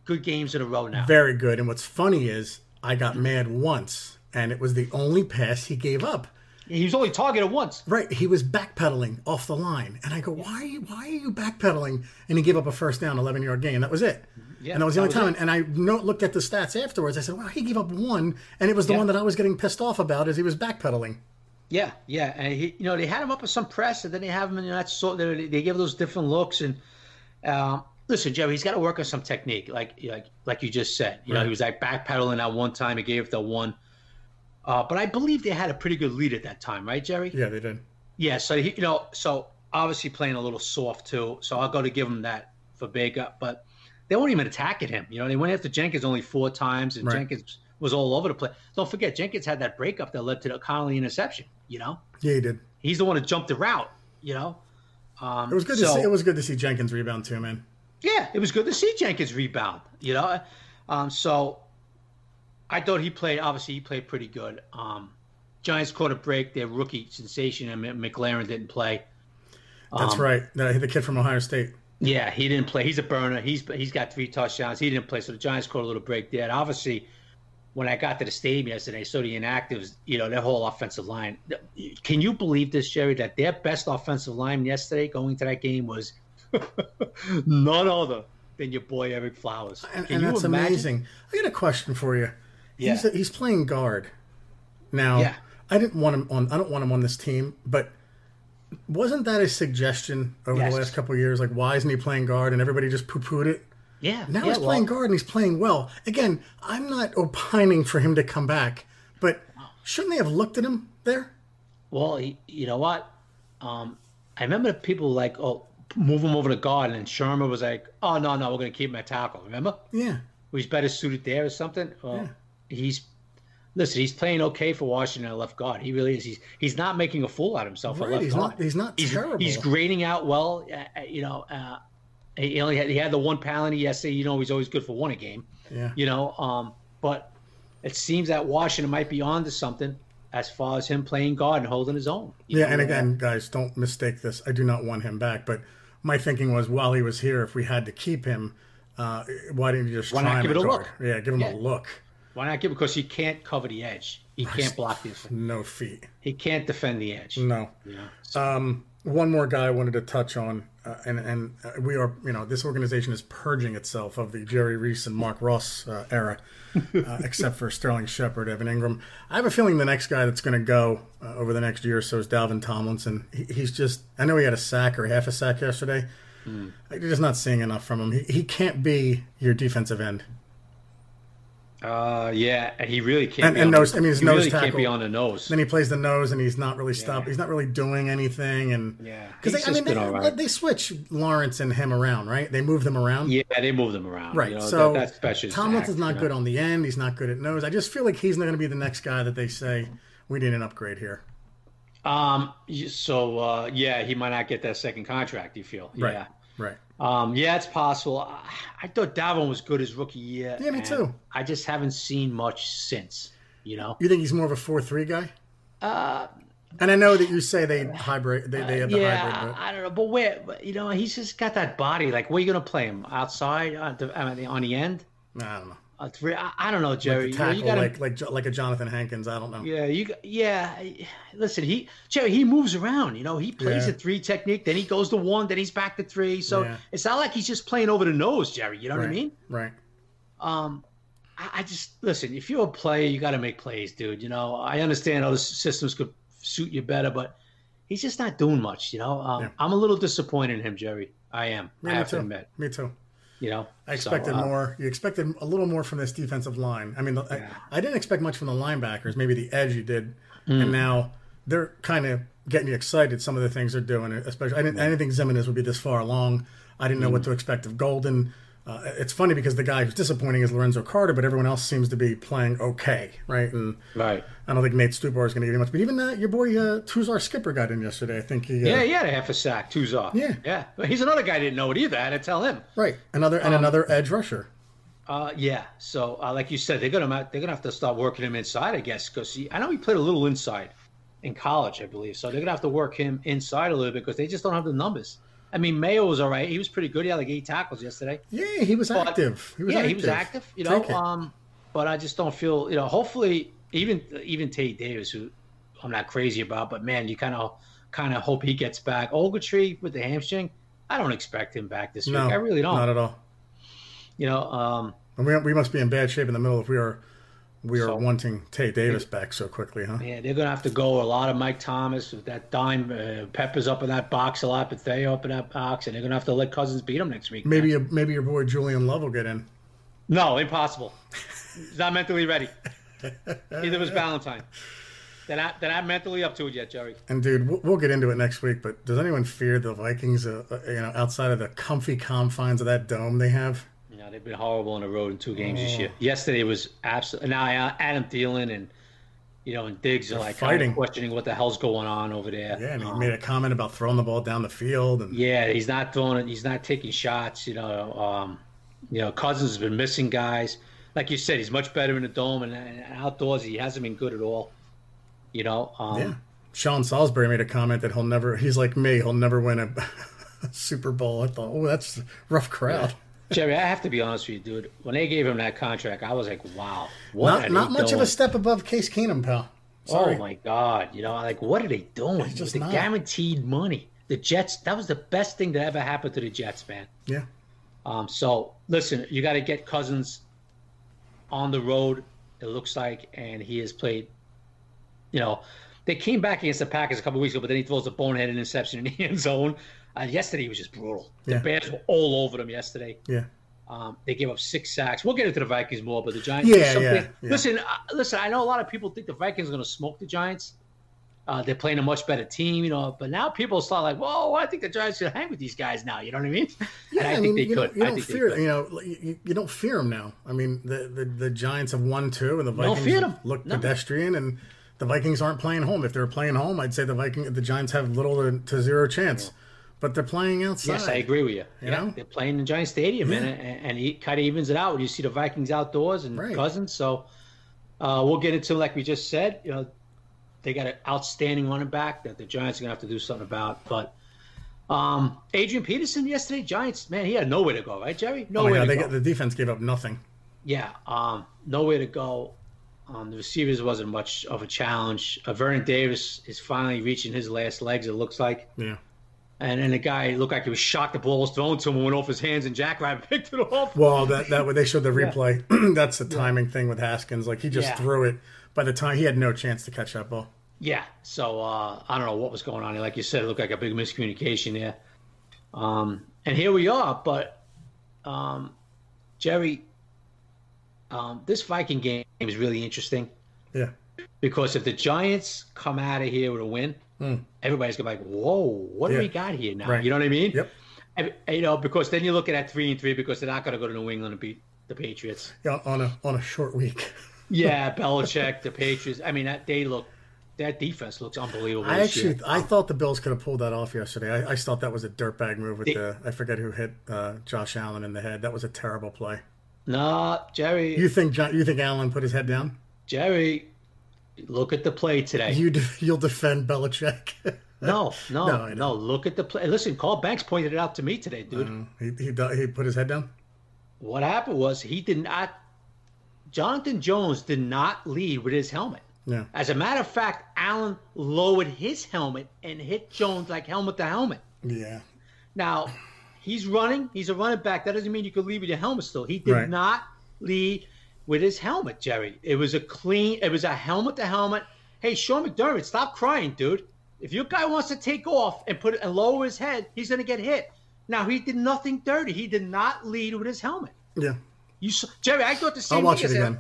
good games in a row now. Very good. And what's funny is I got mad once, and it was the only pass he gave up. He was only targeted once. Right. He was backpedaling off the line. And I go, why are you backpedaling? And he gave up a first down, 11-yard gain. That was it. Yeah, and that was the only time. And I looked at the stats afterwards. I said, wow, he gave up 1. And it was the one that I was getting pissed off about as he was backpedaling. Yeah. And, he, you know, they had him up with some press, and then they have him in that sort. They give those different looks. And listen, Jerry, he's got to work on some technique, like you just said. You know, he was like backpedaling at one time. He gave up the 1. But I believe they had a pretty good lead at that time, right, Jerry? Yeah, they did. Yeah, so he, you know, so obviously playing a little soft too. So I'll go to give him that for Baker, but they weren't even attacking him. You know, they went after Jenkins only 4 times, and Jenkins was all over the place. Don't forget, Jenkins had that breakup that led to the Connelly interception. You know? Yeah, he did. he's the one who jumped the route, you know. It was good to see. It was good to see Jenkins rebound too, man. Yeah, it was good to see Jenkins rebound, you know. So I thought he played. Obviously, he played pretty good. Giants caught a break. Their rookie sensation, and McLaren didn't play. That's right. The kid from Ohio State. Yeah, he didn't play. He's a burner. He's got 3 touchdowns. He didn't play, so the Giants caught a little break there. And obviously, when I got to the stadium yesterday, so the inactives, you know, their whole offensive line. Can you believe this, Jerry, that their best offensive line yesterday going to that game was none other than your boy Ereck Flowers? And that's amazing. I got a question for you. Yeah. He's playing guard now. Yeah. I didn't want him on. I don't want him on this team, but. Wasn't that a suggestion over the last couple of years? Like, why isn't he playing guard? And everybody just poo-pooed it. Yeah. Now he's playing guard and he's playing well. Again, I'm not opining for him to come back, but shouldn't they have looked at him there? Well, you know what? I remember people like, oh, move him over to guard. And then Shurmur was like, oh, no, we're going to keep him at tackle. Remember? Yeah. He's better suited there or something. Well, yeah. Listen, he's playing okay for Washington at left guard. He really is. He's not making a fool out of himself at left guard. He's not terrible. He's grading out well. You know, he had the one penalty yesterday. You know, he's always good for one a game. Yeah. You know, but it seems that Washington might be on to something as far as him playing guard and holding his own. Yeah, and again, guys, don't mistake this. I do not want him back. But my thinking was, while he was here, if we had to keep him, why didn't you just try him? Why not give it a look? Yeah, give him a look. Why not give? Because he can't cover the edge. He can't block this. No feet. He can't defend the edge. No. Yeah. One more guy I wanted to touch on, and we are, you know, this organization is purging itself of the Jerry Reese and Mark Ross era, except for Sterling Shepard, Evan Ingram. I have a feeling the next guy that's going to go over the next year or so is Dalvin Tomlinson. He's just, I know he had a sack or half a sack yesterday. I'm just not seeing enough from him. He can't be your defensive end. Yeah, he really can't. And nose, I mean, his nose really tackle can't be on the nose. Then he plays the nose, and he's not really stopped. He's not really doing anything. And because they switch Lawrence and him around, right? They move them around. Yeah, they move them around. Right. You know, so that's special. Tomlinson's not good on the end. He's not good at nose. I just feel like he's not going to be the next guy that they say we need an upgrade here. So he might not get that second contract. You feel right. Yeah, it's possible. I thought Dalvin was good his rookie year. Yeah, me too. I just haven't seen much since, you know. You think he's more of a 4-3 guy? And I know that you say they hybrid. They have the hybrid. But I don't know. But where, you know, he's just got that body. Like, where are you going to play him? Outside? On the end? I don't know. I don't know, Jerry. Like the tackle, you know, like a Jonathan Hankins. I don't know. Yeah, Listen, Jerry, he moves around. You know, he plays a 3 technique, then he goes to 1, then he's back to 3. So it's not like he's just playing over the nose, Jerry. You know what I mean? Right. I just listen. If you're a player, you got to make plays, dude. You know, I understand other systems could suit you better, but he's just not doing much. You know, I'm a little disappointed in him, Jerry. I am. Yeah, I have to admit. Me too. You know, I expected more. You expected a little more from this defensive line. I mean, I didn't expect much from the linebackers. Maybe the edge you did, and now they're kind of getting you excited. Some of the things they're doing, especially I didn't think Ximines would be this far along. I didn't know what to expect of Golden. It's funny because the guy who's disappointing is Lorenzo Carter, but everyone else seems to be playing okay, right? And I don't think Nate Stupar is going to get much. But even your boy Tuzar Skipper got in yesterday. I think he he had a half a sack. Tuzar. Yeah. He's another guy I didn't know it either. I had to tell him. Right. Another edge rusher. So like you said, they're gonna have to start working him inside, I guess, because I know he played a little inside in college, I believe. So they're gonna have to work him inside a little bit because they just don't have the numbers. I mean, Mayo was all right. He was pretty good. He had like 8 tackles yesterday. Yeah, he was active. He was active. You know, but I just don't feel. You know, hopefully, even Tate Davis, who I'm not crazy about, but man, you kind of hope he gets back. Ogletree with the hamstring, I don't expect him back this week. I really don't. Not at all. You know, and we must be in bad shape in the middle if we are wanting Tate Davis back so quickly, huh? Yeah, they're going to have to go a lot of Mike Thomas with that dime. Peppers up in that box a lot, but they up in that box, and they're going to have to let Cousins beat them next week. Maybe your boy Julian Love will get in. No, impossible. He's not mentally ready. Neither was Valentine. They're not mentally up to it yet, Jerry. And, dude, we'll get into it next week, but does anyone fear the Vikings, you know, outside of the comfy confines of that dome they have? No, they've been horrible on the road in 2 games this year. Yesterday was absolutely. Now Adam Thielen and you know, and Diggs are like kind of questioning what the hell's going on over there. Yeah, and he made a comment about throwing the ball down the field. And yeah, he's not throwing it. He's not taking shots. You know, Cousins has been missing guys. Like you said, he's much better in the dome and outdoors. He hasn't been good at all. You know. Yeah. Sean Salisbury made a comment that he'll never. He's like me. He'll never win a Super Bowl. I thought, oh, that's a rough crowd. Yeah. Jerry, I have to be honest with you, dude. When they gave him that contract, I was like, wow. Not much of a step above Case Keenum, pal. Sorry. Oh, my God. You know, like, what are they doing? Just the guaranteed money. The Jets, that was the best thing that ever happened to the Jets, man. Yeah. So, listen, you got to get Cousins on the road, it looks like, and he has played, you know. They came back against the Packers a couple of weeks ago, but then he throws a boneheaded interception in the end zone. Yesterday was just brutal. The Bears were all over them yesterday. Yeah, they gave up 6 sacks. We'll get into the Vikings more, but the Giants. Yeah. Listen. I know a lot of people think the Vikings are going to smoke the Giants. They're playing a much better team, you know. But now people start like, "Whoa, I think the Giants should hang with these guys now." You know what I mean? Yeah, and I think they could. You know, you don't fear them now. I mean, the Giants have won 2, and the Vikings look pedestrian and. The Vikings aren't playing home. If they're playing home, I'd say the Giants have little to zero chance. But they're playing outside. Yes, I agree with you. You know? They're playing in Giants Stadium, and it kind of evens it out. You see the Vikings outdoors and Cousins. So we'll get into, like we just said, you know, they got an outstanding running back that the Giants are going to have to do something about. But Adrian Peterson yesterday, Giants, man, he had nowhere to go, right, Jerry? Nowhere to go. The defense gave up nothing. Yeah, nowhere to go. The receivers wasn't much of a challenge. Vernon Davis is finally reaching his last legs, it looks like. Yeah. And the guy looked like he was shocked the ball was thrown to him, went off his hands, and Jackrabbit picked it off. Well, that way they showed the replay. Yeah. That's the timing thing with Haskins. Like, he just threw it. By the time, he had no chance to catch that ball. Yeah. So, I don't know what was going on. Like you said, it looked like a big miscommunication there. And here we are. But, Jerry... this Viking game is really interesting. Yeah. Because if the Giants come out of here with a win, everybody's going to be like, whoa, what do we got here now? Right. You know what I mean? Yep. And, you know, because then you're looking at 3-3 because they're not going to go to New England and beat the Patriots. Yeah, on a short week. Yeah, Belichick, the Patriots. I mean, that defense looks unbelievable. I thought the Bills could have pulled that off yesterday. I thought that was a dirtbag move with I forget who hit Josh Allen in the head. That was a terrible play. No, Jerry. You think Allen put his head down? Jerry, look at the play today. You'll defend Belichick. No. Look at the play. Listen, Carl Banks pointed it out to me today, dude. He put his head down? What happened was he did not. Jonathan Jones did not lead with his helmet. Yeah. As a matter of fact, Allen lowered his helmet and hit Jones like helmet to helmet. Yeah. Now. He's running. He's a running back. That doesn't mean you can lead with your helmet still. He did not lead with his helmet, Jerry. It was a helmet to helmet. Hey, Sean McDermott, stop crying, dude. If your guy wants to take off and put it and lower his head, he's going to get hit. Now, he did nothing dirty. He did not lead with his helmet. Yeah. Jerry, I thought the same thing. I'll watch it again.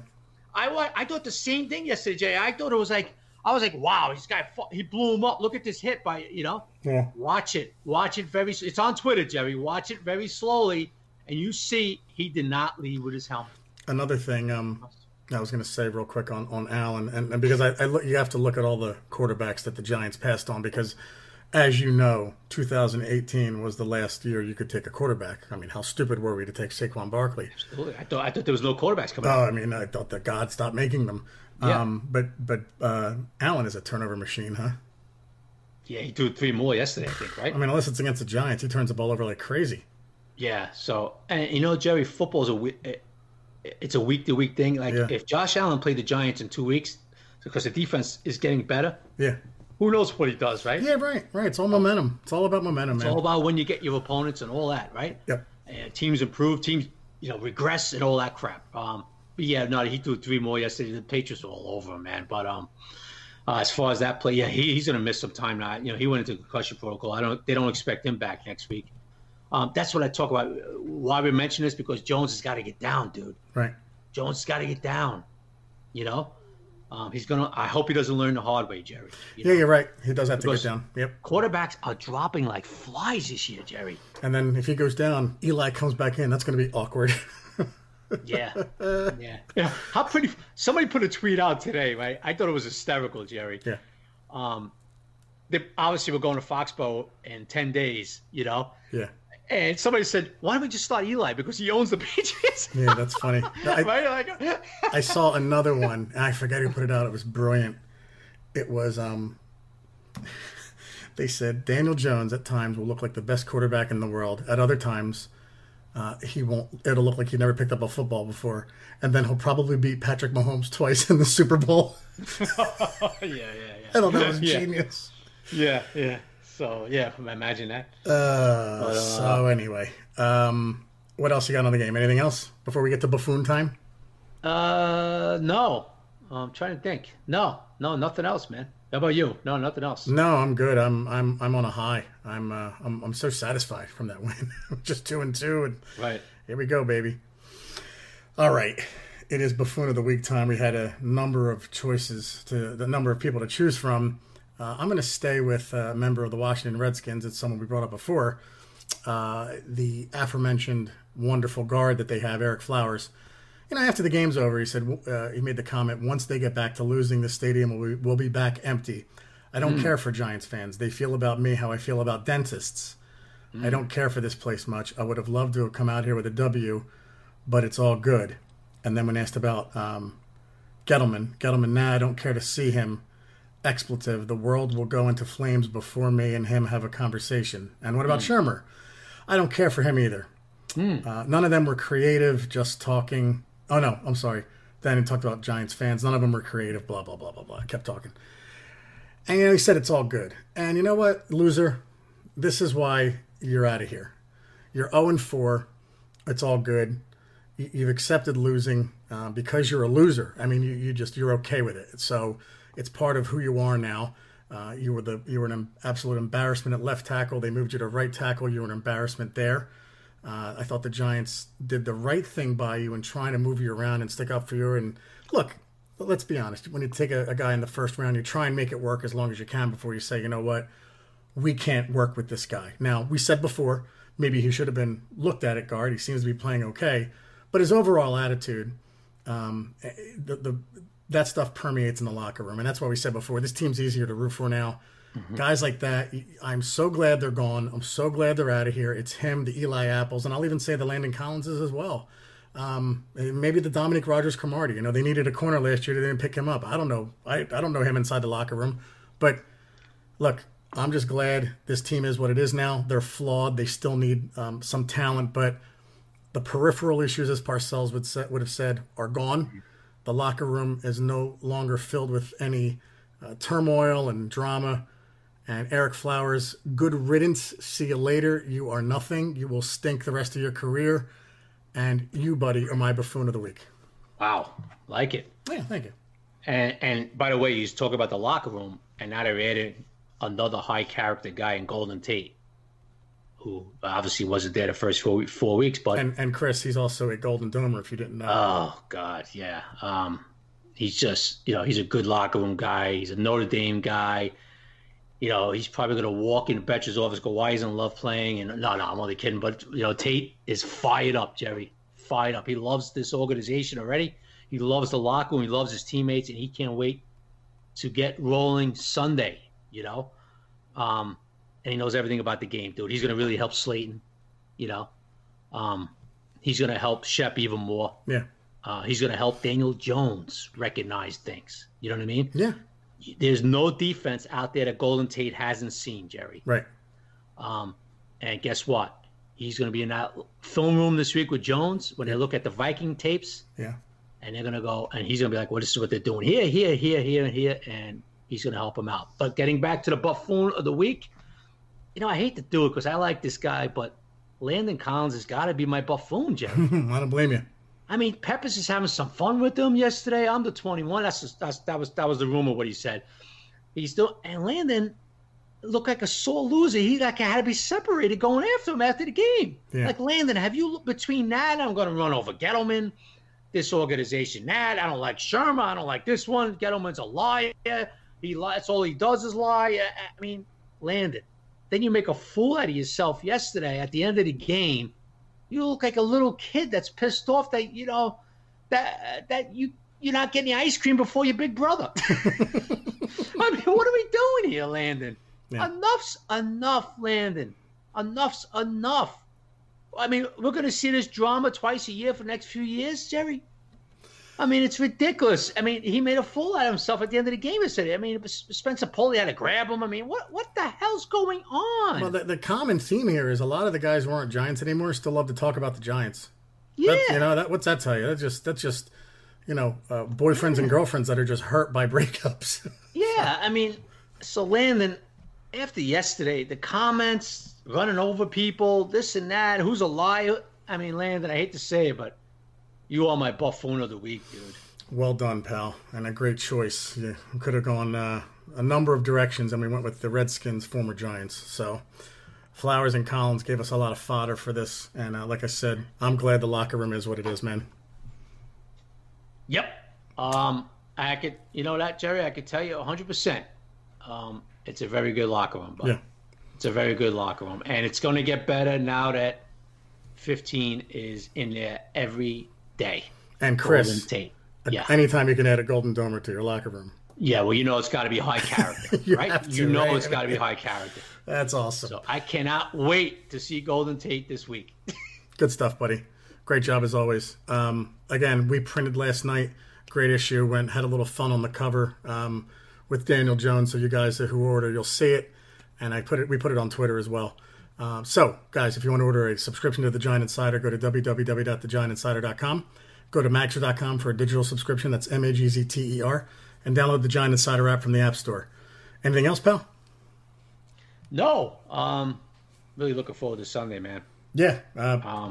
I thought the same thing yesterday, Jerry. I thought it was like, I was like, wow, this guy, he blew him up. Look at this hit by, you know. Yeah. Watch it it's on Twitter, Jerry. Watch it very slowly, and you see he did not lead with his helmet. Another thing I was going to say real quick on Allen, and because you have to look at all the quarterbacks that the Giants passed on because, as you know, 2018 was the last year you could take a quarterback. I mean, how stupid were we to take Saquon Barkley? Absolutely. I thought there was no quarterbacks coming out. I mean, I thought that God stopped making them. Yeah. But Allen is a turnover machine, huh? Yeah, he threw 3 more yesterday, I think, right? I mean, unless it's against the Giants, he turns the ball over like crazy. Yeah. So, and you know, Jerry, football is it's a week-to-week thing. Like if Josh Allen played the Giants in 2 weeks, because the defense is getting better. Yeah. Who knows what he does, right? Yeah, right. It's all momentum. It's all about momentum, man. It's all about when you get your opponents and all that, right? Yep. Teams improve. Teams, you know, regress and all that crap. But yeah, no, he threw 3 more yesterday. The Patriots were all over him, man. But as far as that play, yeah, he's going to miss some time now. You know, he went into concussion protocol. They don't expect him back next week. That's what I talk about. Why we mention this because Jones has got to get down, dude. Right. Jones has got to get down. You know, he's going to. I hope he doesn't learn the hard way, Jerry. You're right. He does have to get down. Yep. Quarterbacks are dropping like flies this year, Jerry. And then if he goes down, Eli comes back in. That's going to be awkward. Yeah. How pretty. Somebody put a tweet out today, right? I thought it was hysterical, Jerry. Yeah. They obviously were going to Foxborough in 10 days, you know? Yeah. And somebody said, why don't we just start Eli? Because he owns the Patriots. Yeah, that's funny. Right? Like, I saw another one, and I forget who put it out. It was brilliant. It was, they said, Daniel Jones at times will look like the best quarterback in the world. At other times, he won't. It'll look like he never picked up a football before. And then he'll probably beat Patrick Mahomes twice in the Super Bowl. Yeah. I thought that was genius. Yeah. So, yeah, imagine that. Anyway, what else you got on the game? Anything else before we get to buffoon time? No. I'm trying to think. No, nothing else, man. How about you? No, nothing else. No, I'm good. I'm on a high. I'm so satisfied from that win. Just 2-2, and right here we go, baby. All right. It is buffoon of the week time. We had a number of choices to choose from. I'm going to stay with a member of the Washington Redskins. It's someone we brought up before. The aforementioned wonderful guard that they have, Ereck Flowers. You know, after the game's over, he said he made the comment, once they get back to losing, the stadium will be back empty. I don't care for Giants fans. They feel about me how I feel about dentists. I don't care for this place much. I would have loved to have come out here with a W, but it's all good. And then when asked about Gettleman, I don't care to see him. Expletive, the world will go into flames before me and him have a conversation. And what about Shurmur? I don't care for him either. None of them were creative, just talking. Oh, no, I'm sorry. Then he talked about Giants fans. None of them were creative, blah, blah, blah, blah, blah. I kept talking. And he said it's all good. And you know what, loser? This is why you're out of here. You're 0-4. It's all good. You've accepted losing because you're a loser. I mean, you're okay with it. So it's part of who you are now. You were an absolute embarrassment at left tackle. They moved you to right tackle. You were an embarrassment there. I thought the Giants did the right thing by you in trying to move you around and stick up for you. And look, let's be honest. When you take a guy in the first round, you try and make it work as long as you can before you say, you know what, we can't work with this guy. Now, we said before, maybe he should have been looked at guard. He seems to be playing okay. But his overall attitude, that stuff permeates in the locker room. And that's why we said before, this team's easier to root for now. Mm-hmm. Guys like that, I'm so glad they're gone. I'm so glad they're out of here. It's him, the Eli Apples, and I'll even say the Landon Collinses as well. Maybe the Dominic Rogers-Cromartie. You know, they needed a corner last year. They didn't pick him up. I don't know. I don't know him inside the locker room. But, look, I'm just glad this team is what it is now. They're flawed. They still need some talent. But the peripheral issues, as Parcells would have said, are gone. Mm-hmm. The locker room is no longer filled with any turmoil and drama. And Ereck Flowers, good riddance. See you later. You are nothing. You will stink the rest of your career. And you, buddy, are my buffoon of the week. Wow. Like it. Yeah, thank you. And by the way, you talk about the locker room, and now they're adding another high-character guy in Golden Tate, who obviously wasn't there the first four weeks, but and Chris, he's also a Golden Domer, if you didn't know. Oh God, yeah. He's just, you know, he's a good locker room guy. He's a Notre Dame guy. You know, he's probably gonna walk into Betcher's office, go, why isn't Love playing? And no, I'm only kidding. But you know, Tate is fired up, Jerry. Fired up. He loves this organization already. He loves the locker room. He loves his teammates, and he can't wait to get rolling Sunday. You know. And he knows everything about the game, dude. He's going to really help Slayton, you know. He's going to help Shep even more. Yeah. He's going to help Daniel Jones recognize things. You know what I mean? Yeah. There's no defense out there that Golden Tate hasn't seen, Jerry. Right. And guess what? He's going to be in that film room this week with Jones when they look at the Viking tapes. Yeah. And they're going to go, and he's going to be like, well, this is what they're doing here, here, here, here, and here. And he's going to help them out. But getting back to the buffoon of the week, you know, I hate to do it because I like this guy, but Landon Collins has got to be my buffoon, Jerry. I don't blame you. I mean, Peppers is having some fun with him yesterday. I'm the 21. That was the rumor what he said. And Landon looked like a sore loser. He like had to be separated going after him after the game. Yeah. Like, Landon, have you looked between that? I'm going to run over Gettleman, this organization, that. I don't like Shurmur. I don't like this one. Gettleman's a liar. He lies. That's all he does is lie. I mean, Landon. Then you make a fool out of yourself yesterday at the end of the game You look like a little kid that's pissed off that, you know, that you're not getting the ice cream before your big brother. I mean, what are we doing here, Landon? Yeah. Enough's enough, Landon. Enough's enough. I mean, we're going to see this drama twice a year for the next few years, Jerry. I mean, it's ridiculous. I mean, he made a fool out of himself at the end of the game yesterday. I mean, Spencer Pulley had to grab him. I mean, what the hell's going on? Well, the common theme here is a lot of the guys who aren't Giants anymore still love to talk about the Giants. Yeah. That, you know, that, what's that tell you? That's just you know, boyfriends and girlfriends that are just hurt by breakups. Yeah, I mean, so Landon, after yesterday, the comments, running over people, this and that, who's a liar. I mean, Landon, I hate to say it, but you are my buffoon of the week, dude. Well done, pal, and a great choice. You could have gone a number of directions, and we went with the Redskins, former Giants, so... Flowers and Collins gave us a lot of fodder for this. And like I said, I'm glad the locker room is what it is, man. Yep. I could, you know that, Jerry, I could tell you 100%. It's a very good locker room, bud. Yeah. It's a very good locker room. And it's going to get better now that 15 is in there every day. And Chris, Golden Tate. Yeah. Anytime you can add a Golden Domer to your locker room. Yeah, well, you know it's got to be high character, right? It's got to be high character. That's awesome. So I cannot wait to see Golden Tate this week. Good stuff, buddy. Great job as always. Again, we printed last night. Great issue. Had a little fun on the cover with Daniel Jones. So you guys who order, you'll see it. And we put it on Twitter as well. So, guys, if you want to order a subscription to The Giant Insider, go to www.thegiantinsider.com. Go to Magter.com for a digital subscription. That's MAGZTER. And download the Giant Insider app from the App Store. Anything else, pal? No. Really looking forward to Sunday, man. Yeah.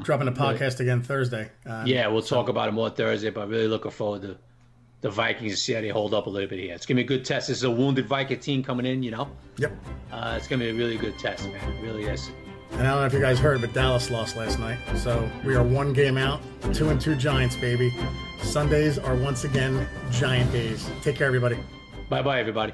Dropping a podcast again Thursday. We'll talk about it more Thursday, but really looking forward to the Vikings and see how they hold up a little bit here. It's going to be a good test. This is a wounded Viking team coming in, you know? Yep. It's going to be a really good test, man. It really is. And I don't know if you guys heard, but Dallas lost last night. So we are one game out, 2-2 Giants, baby. Sundays are once again Giant days. Take care, everybody. Bye-bye, everybody.